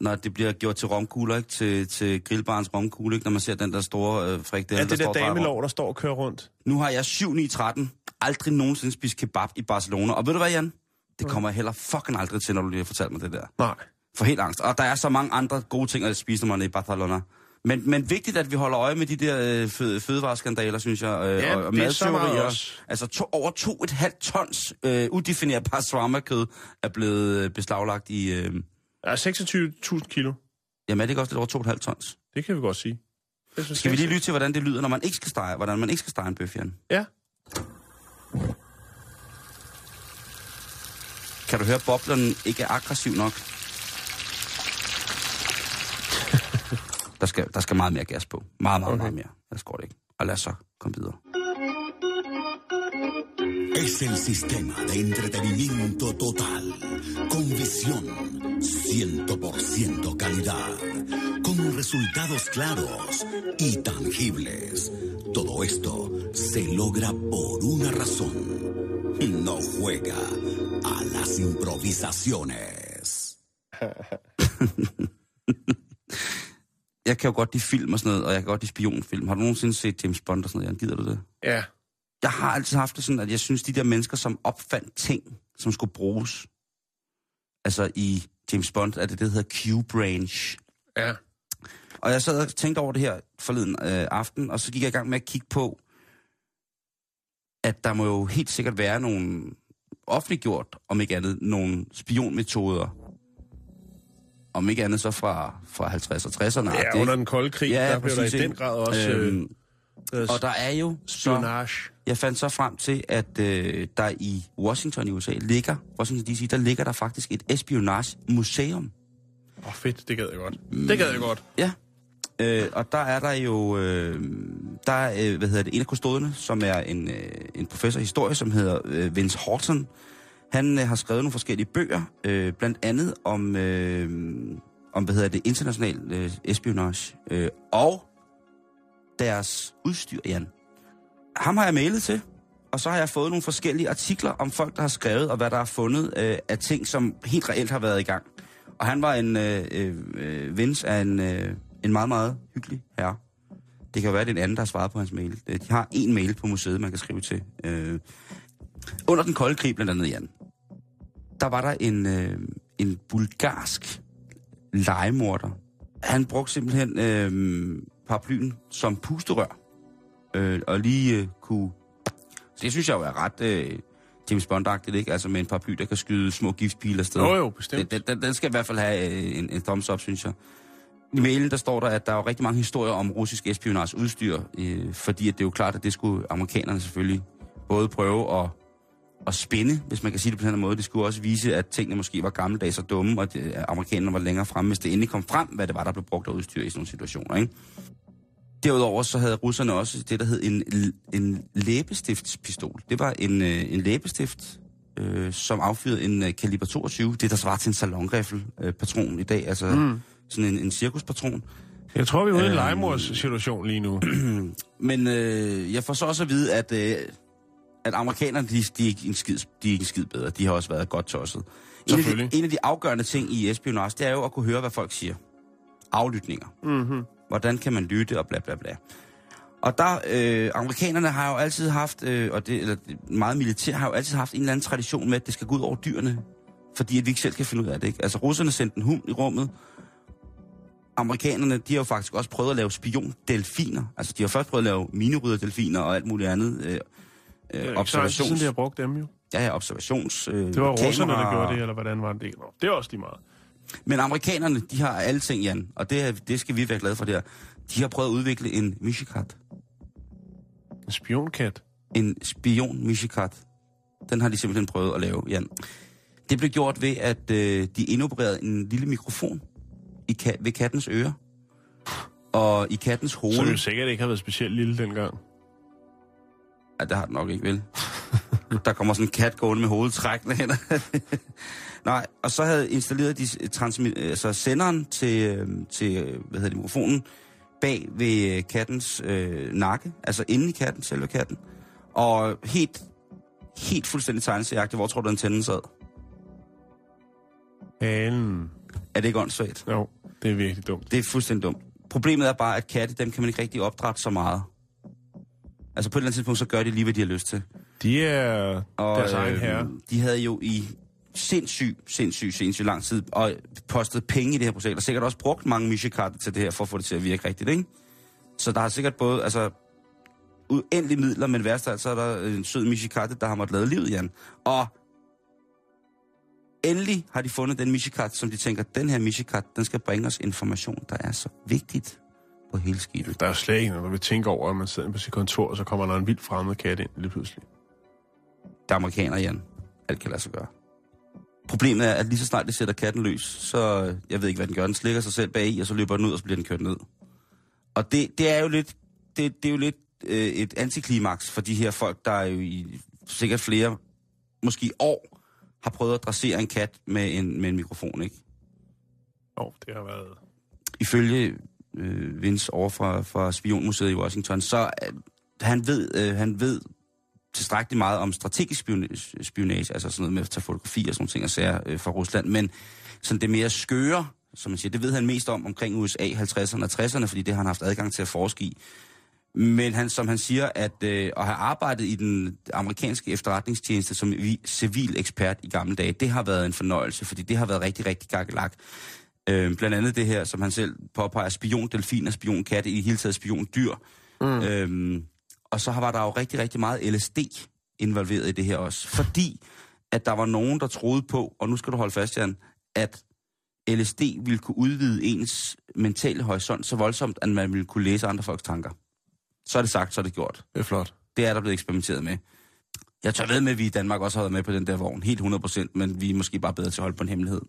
når det bliver gjort til romkugler, ikke? Til, til grillbarens romkugle, ikke? Når man ser den der store øh, frikdelle, ja, der, der står bare... Ja, det der damelov, der står og kører rundt. Nu har jeg syv ni tretten aldrig nogensinde spist kebab i Barcelona. Og ved du hvad, Jan? Det kommer jeg heller fucking aldrig til, når du lige har fortalt mig det der. Nej. For helt angst. Og der er så mange andre gode ting at spise, når man er i Barcelona. Men, men vigtigt, at vi holder øje med de der øh, fø, fødevareskandaler, synes jeg. Øh, ja, og det er så meget også. Altså to, over to et halvt tons øh, udefineret pastrama-kød er blevet beslaglagt i... Øh... Ja, seksogtyve tusind kilo. Jamen er det ikke også lidt over to et halvt tons? Det kan vi godt sige. Synes, skal vi lige lytte til, hvordan det lyder, når man ikke skal stege, hvordan man ikke skal stege en bøf, Jan? Ja. Kan du høre, at boblerne ikke er aggressiv nok? Der skal, der skal meget mere gas på. Meget, meget, okay. meget mere. Ellers går det ikke. Og lad os så komme videre. Es el sistema de entretenimiento total. Con visión. cien por ciento calidad. Con resultados claros y tangibles. Todo esto se logra por una razón. No juega a las improvisaciones. Jeg kan jo godt lide film og sådan noget, og jeg kan godt lide spionfilm. Har du nogensinde set James Bond og sådan noget? Gider du det? Ja. Jeg har altid haft det sådan, at jeg synes, de der mennesker, som opfandt ting, som skulle bruges, altså i James Bond, er det det, der hedder Q-branch. Ja. Og jeg sad og tænkte over det her forleden øh, aften, og så gik jeg i gang med at kigge på, at der må jo helt sikkert være nogle offentliggjort, om ikke andet, nogle spionmetoder. Om ikke andet så fra, fra halvtredserne og tresserne. Ja, det, under den kolde krig, ja, der blev der i den ikke. grad også... Øhm, øh, og der er jo... Spionage. Jeg fandt så frem til, at øh, der i Washington i U S A ligger, Washington D C, der ligger der faktisk et espionage-museum. Åh, oh, fedt, det gad jeg godt. Det gad jeg godt. Ja. Øh, og der er der jo, øh, der er, øh, hvad hedder det, en af kustoderne, som er en, øh, en professor i historie, som hedder øh, Vince Horton. Han øh, har skrevet nogle forskellige bøger, øh, blandt andet om, øh, om, hvad hedder det, international øh, espionage øh, og deres udstyr, Jan. Ham har jeg mailet til, og så har jeg fået nogle forskellige artikler om folk, der har skrevet, og hvad der er fundet øh, af ting, som helt reelt har været i gang. Og han var en, øh, øh, Vince af en... Øh, En meget, meget hyggelig herre. Det kan jo være, at det er en anden, der har svaret på hans mail. De har en mail på museet, man kan skrive til. Øh, under den kolde krig, blandt andet, Jan, der var der en, øh, en bulgarsk legemorder. Han brugte simpelthen øh, paraplyen som pusterør. Øh, og lige øh, kunne... Så det synes jeg jo er ret øh, James Bond-agtigt, ikke? Altså med en paraply, der kan skyde små giftpiler afsted. Jo, jo, bestemt. Den, den, den skal i hvert fald have øh, en, en thumbs up, synes jeg. I mailen, der står der, at der er jo rigtig mange historier om russisk espionage udstyr, øh, fordi at det er jo klart, at det skulle amerikanerne selvfølgelig både prøve at, at spænde, hvis man kan sige det på den her måde. Det skulle også vise, at tingene måske var gammeldags og dumme, og det, at amerikanerne var længere fremme, hvis det endelig kom frem, hvad det var, der blev brugt af udstyr i sådan nogle situationer, ikke? Derudover så havde russerne også det, der hed en, en læbestiftspistol. Det var en, en læbestift... Øh, som affyrede en øh, kaliber toogtyve. Det, der svarer til en salonriffelpatron øh, i dag. Altså mm. sådan en, en cirkuspatron. Jeg tror, vi er ude i en legemords-situation lige nu. Men øh, jeg får så også at vide, at, øh, at amerikanerne, de, de, er ikke en skid, de er ikke en skid bedre. De har også været godt tosset. En af, de, en af de afgørende ting i espionage, det er jo at kunne høre, hvad folk siger. Aflytninger. Mm-hmm. Hvordan kan man lytte og bla bla bla. Og der, øh, amerikanerne har jo altid haft, øh, og det, eller meget militær, har jo altid haft en eller anden tradition med, at det skal gå ud over dyrene, fordi at vi ikke selv kan finde ud af det, ikke? Altså, russerne sendte en hund i rummet. Amerikanerne, de har jo faktisk også prøvet at lave spion-delfiner. Altså, de har først prøvet at lave mineryder-delfiner og alt muligt andet. Øh, øh, observations... Det er de har brugt dem jo. Ja, ja, observations... Øh, det var russerne, der gjorde det, eller hvordan var det? Det er også lige meget. Men amerikanerne, de har alle ting, Jan, og det, det skal vi være glade for der. De har prøvet at udvikle en mishikat. En spionkat? En spion-mishikat. Den har de simpelthen prøvet at lave, Jan. Det blev gjort ved, at øh, de indopererede en lille mikrofon i ka- ved kattens øre. Og i kattens hoved... Så det jo sikkert ikke har været specielt lille dengang. Ja, det har den nok ikke, vel? Der kommer sådan en kat gående med hovedtrækkende hænder. Nej, og så havde installeret de transmi- altså senderen til, til hvad hedder det, mikrofonen bag ved kattens øh, nakke, altså inde i katten, selve katten. Og helt, helt fuldstændig tegneserieagtigt, hvor tror du, den antenne sad? Halen. Er det ikke åndssvagt? Jo, det er virkelig dumt. Det er fuldstændig dumt. Problemet er bare, at katte, dem kan man ikke rigtig opdrætte så meget. Altså på et eller andet tidspunkt, så gør de lige, hvad de har lyst til. De er og, deres egen herre. De havde jo i sindssyg, sindssyg, sindssyg lang tid og postet penge i det her projekt, og sikkert også brugt mange mishikarter til det her, for at få det til at virke rigtigt, ikke? Så der har sikkert både, altså, uendelige midler, men værst altså er der en sød mishikarte, der har måttet lade livet, Jan. Og endelig har de fundet den mishikat, som de tænker, den her mishikat, den skal bringe os information, der er så vigtigt på hele skibet. Der er jo slet ikke noget, man vil tænke over, at man sidder på sit kontor, og så kommer der en vildt fremmed kat ind lige pludselig. Der er amerikaner, Jan. Alt kan lade sig gøre. Problemet er, at lige så snart de sætter katten løs, så jeg ved ikke, hvad den gør. Den slikker sig selv bagi, og så løber den ud, og så bliver den kørt ned. Og det, det er jo lidt, det, det er jo lidt øh, et antiklimaks for de her folk, der er jo i sikkert flere, måske år, har prøvet at dressere en kat med en, med en mikrofon, ikke? Jo, oh, det har været... Ifølge øh, Vince over fra, fra Spionmuseet i Washington, så øh, han ved, øh, han ved tilstrækkeligt meget om strategisk spionage, spionage, altså sådan noget med at tage fotografier og sådan nogle ting og sager øh, fra Rusland, men sådan det mere skøre, som man siger, det ved han mest om omkring U S A halvtredserne og tresserne, fordi det har han haft adgang til at forske i. Men han, som han siger, at øh, at have arbejdet i den amerikanske efterretningstjeneste som vi, civil ekspert i gamle dage, det har været en fornøjelse, fordi det har været rigtig, rigtig gakkelak. Øh, blandt andet det her, som han selv påpeger, spion-delfiner, spion-katte, i det hele taget spion-dyr. Mm. Øh, og så var der jo rigtig, rigtig meget L S D involveret i det her også, fordi at der var nogen, der troede på, og nu skal du holde fast, Jan, at L S D ville kunne udvide ens mentale horisont så voldsomt, at man ville kunne læse andre folks tanker. Så er det sagt, så er det gjort. Det er flot. Det er der blevet eksperimenteret med. Jeg tør ved med, at vi i Danmark også har været med på den der vogn. Helt hundrede procent, men vi er måske bare bedre til at holde på en hemmelighed.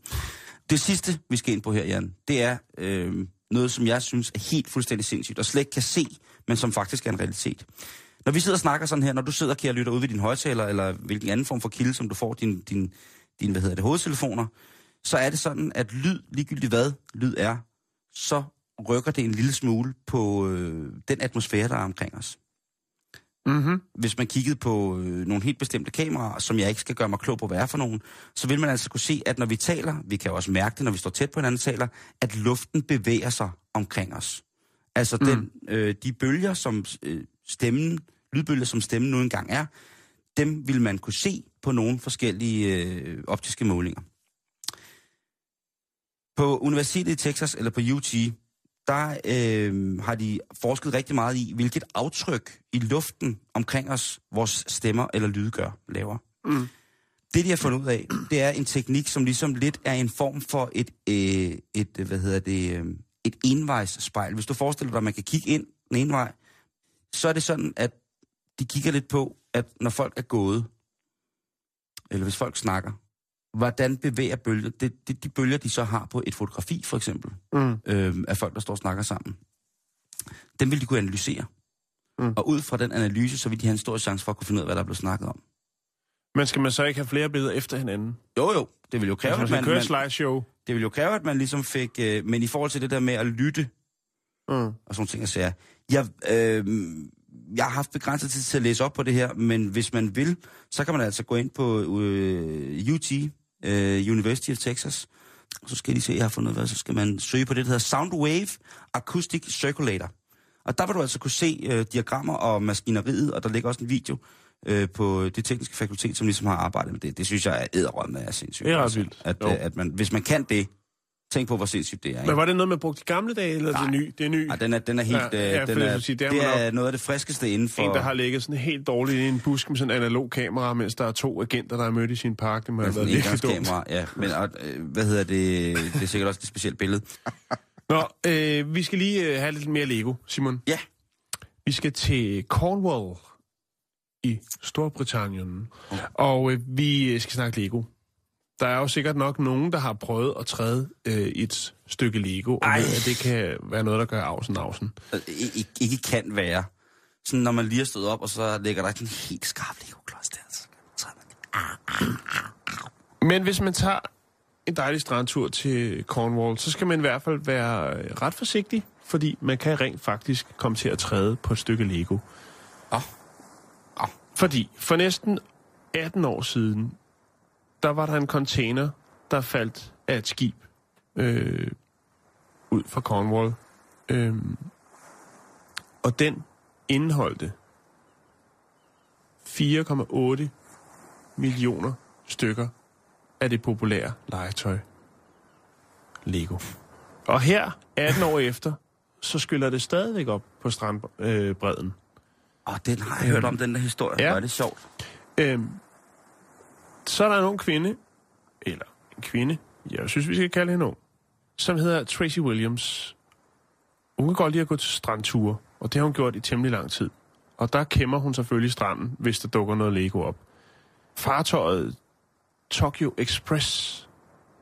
Det sidste, vi skal ind på her, Jan, det er øh, noget, som jeg synes er helt fuldstændig sindssygt, og slet ikke kan se, men som faktisk er en realitet. Når vi sidder og snakker sådan her, når du sidder, kære lytter, ude ved din højttaler, eller hvilken anden form for kilde, som du får din, din, din hvad hedder det, hovedtelefoner, så er det sådan, at lyd, ligegyldigt hvad lyd er, så rykker det en lille smule på øh, den atmosfære, der er omkring os. Mm-hmm. Hvis man kiggede på øh, nogle helt bestemte kameraer, som jeg ikke skal gøre mig klog på, hvad er for nogen, så vil man altså kunne se, at når vi taler, vi kan også mærke det, når vi står tæt på hinanden taler, at luften bevæger sig omkring os. Altså mm. den, øh, de bølger, som øh, stemmen, lydbølger, som stemmen nu engang er, dem vil man kunne se på nogle forskellige øh, optiske målinger. På Universitetet i Texas, eller på U T, der øh, har de forsket rigtig meget i, hvilket aftryk i luften omkring os, vores stemmer eller lydgør laver. Mm. Det, de har fundet ud af, det er en teknik, som ligesom lidt er en form for et, øh, et hvad hedder det, øh, et envejsspejl. Hvis du forestiller dig, at man kan kigge ind den ene vej, så er det sådan, at de kigger lidt på, at når folk er gået, eller hvis folk snakker, hvordan bevæger bølger, det, det de bølger, de så har på et fotografi, for eksempel, mm. øh, af folk, der står og snakker sammen, den vil de kunne analysere. Mm. Og ud fra den analyse, så vil de have en stor chance for at kunne finde ud af, hvad der er blevet snakket om. Men skal man så ikke have flere billeder efter hinanden? Jo, jo. Det vil jo kræve, altså, at man... man slideshow. Det vil jo kræve, at man ligesom fik... Øh, men i forhold til det der med at lytte, mm. og sådan ting, så jeg siger, jeg... Øh, Jeg har haft begrænset tid til at læse op på det her, men hvis man vil, så kan man altså gå ind på øh, U T, øh, University of Texas. Så skal I lige se, jeg har fundet noget, så skal man søge på det, der hedder Soundwave Acoustic Circulator. Og der vil du altså kunne se øh, diagrammer og maskineriet, og der ligger også en video øh, på det tekniske fakultet, som ligesom har arbejdet med det. Det synes jeg er æderrømme af sindssygt. Det er ret vildt. At, øh, at man, hvis man kan det, tænk på, hvor sindssygt det er. Ikke? Men var det noget, man brugte i gamle dage, eller nej, det nye? Det er ny. Nej, den er, den er helt... Ja, øh, den er, sige, det er, det er noget af det friskeste inden for... En, der har ligget sådan helt dårligt i en busk med sådan en analog kamera, mens der er to agenter, der er mødt i sin park. Det må have været virkelig dumt. Ja, men og, øh, hvad hedder det? Det er sikkert også et specielt billede. Nå, øh, vi skal lige øh, have lidt mere Lego, Simon. Ja. Vi skal til Cornwall i Storbritannien, okay. og øh, vi skal snakke Lego. Der er jo sikkert nok nogen, der har prøvet at træde øh, et stykke Lego, og ved, at det kan være noget, der gør avsen avsen. I, ikke kan være. Sådan, når man lige har stået op, og så ligger der ikke en helt skarp Lego-klods der, så træder man. Men hvis man tager en dejlig strandtur til Cornwall, så skal man i hvert fald være ret forsigtig, fordi man kan rent faktisk komme til at træde på et stykke Lego. Oh. Oh. Fordi for næsten atten år siden, der var der en container, der faldt af et skib øh, ud fra Cornwall. Øh, og den indeholdte fire komma otte millioner stykker af det populære legetøj Lego. Og her, atten år efter, så skyller det stadigvæk op på strandbredden. Åh, øh, den har jeg øh, hørt om, den der historie. Ja. Hvor er det sjovt. Øh, Så er der en ung kvinde, eller en kvinde, jeg synes, vi skal kalde hende ung, som hedder Tracy Williams. Hun kan godt lide at gå til strandture, og det har hun gjort i temmelig lang tid. Og der kæmmer hun selvfølgelig stranden, hvis der dukker noget Lego op. Fartøjet Tokyo Express,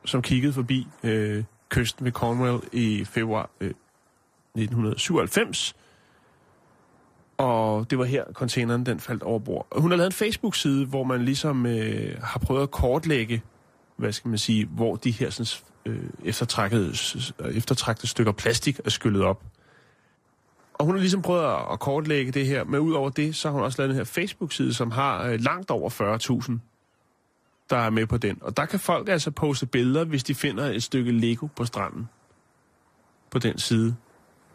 som kiggede forbi øh, kysten ved Cornwall i februar øh, nitten syvoghalvfems, og det var her, containeren den faldt over bord. Hun har lavet en Facebook-side, hvor man ligesom øh, har prøvet at kortlægge, hvad skal man sige, hvor de her sådan, øh, eftertrækkede, eftertrækkede stykker plastik er skyllet op. Og hun har ligesom prøvet at kortlægge det her, men ud over det, så har hun også lavet den her Facebook-side, som har øh, langt over fyrre tusind, der er med på den. Og der kan folk altså poste billeder, hvis de finder et stykke Lego på stranden, på den side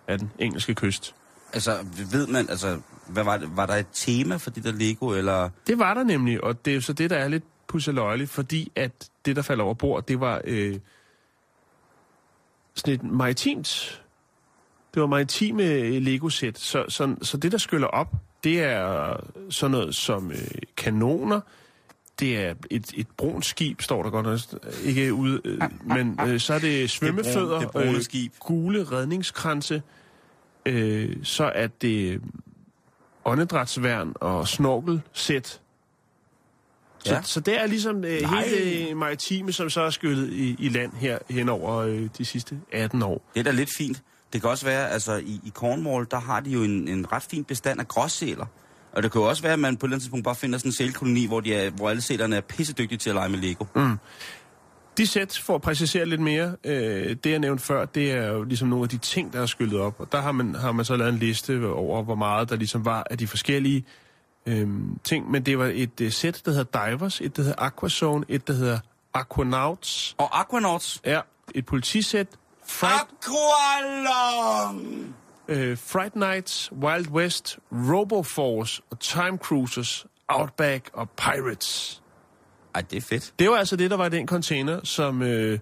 af den engelske kyst. Altså, ved man, altså, hvad var det? Var der et tema for det der Lego, eller...? Det var der nemlig, og det er jo så det, der er lidt pusseløjeligt, fordi at det, der faldt over bord, det var øh, sådan et maritimt... Det var maritime Lego-sæt, så, så, så det, der skyller op, det er sådan noget som øh, kanoner, det er et, et brunt skib, står der godt nok ikke ude, øh, men øh, så er det svømmefødder, det brune, det øh, gule redningskranse, så er det åndedrætsværn og snorkelsæt. Så, ja. Så det er ligesom øh, hele maritime, som så er skyllet i, i land her hen over øh, de sidste atten år. Det er da lidt fint. Det kan også være, altså i, i Cornwall, der har de jo en, en ret fin bestand af gråsæler. Og det kan jo også være, at man på et eller andet tidspunkt bare finder sådan en sælkoloni, hvor, de er, hvor alle sælerne er pissedygtige til at lege med Lego. Mm. De sæt, for at præcisere lidt mere, øh, det jeg nævnte før, det er jo ligesom nogle af de ting, der er skyllet op. Og der har man, har man så lavet en liste over, hvor meget der ligesom var af de forskellige øh, ting. Men det var et øh, sæt, der hedder Divers, et der hedder Aquazone, et der hedder Aquanauts. Og Aquanauts? Ja, et politisæt. Aqualong! Øh, Fright Nights, Wild West, Roboforce og Time Cruisers, Outback og Pirates. Ej, det er fedt. Det var altså det, der var i den container, som, øh,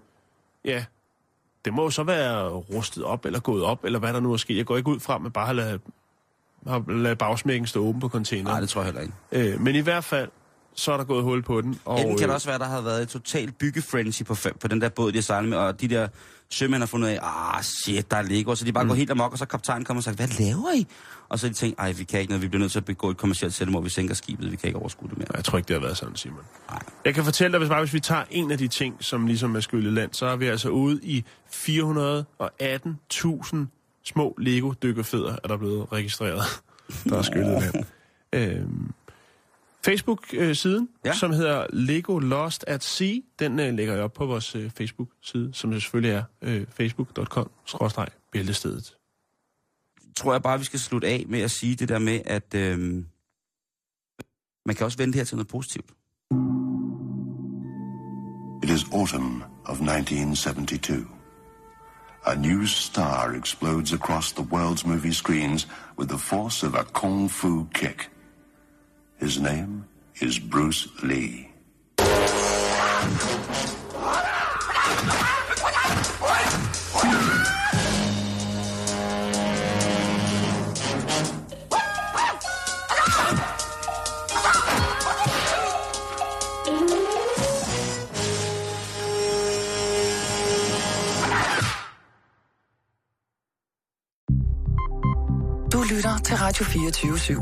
ja, det må så være rustet op, eller gået op, eller hvad der nu er sket. Jeg går ikke ud fra, men bare har ladet, har ladet bagsmækken stå åben på containeren. Nej, det tror jeg heller ikke. Øh, men i hvert fald, så er der gået hul på den. Og enten kan det også være, der har været et totalt byggefrenzy på, på den der båd, de har sejlet med, og de der sømænd har fundet af, ah, shit, der er Lego, så de bare mm. går helt amok, og så kaptajnen kommer og sagt, hvad laver I? Og så de tænkt, ej, vi kan ikke noget, vi bliver nødt til at begå et kommercielt selvmord, vi sænker skibet, vi kan ikke overskue det mere. Jeg tror ikke, det har været sådan, Simon. Nej. Jeg kan fortælle dig, hvis bare hvis vi tager en af de ting, som ligesom er skyllet land, så er vi altså ude i fire hundrede og atten tusind små Lego-dykkerfædder, er der blevet registreret, der er skyllet land. Øhm. Facebook-siden, ja. Som hedder Lego Lost at Sea. Den øh, lægger jeg op på vores øh, Facebook-side, som selvfølgelig er øh, facebook punktum com bindestreg bæltestedet. Tror jeg bare, vi skal slutte af med at sige det der med, at øh, man kan også vende det her til noget positivt. It is autumn of nineteen seventy-two. a new star explodes across the world's movie screens with the force of a kung fu kick. His name is Bruce Lee. Du lytter til Radio fireogtyve syv.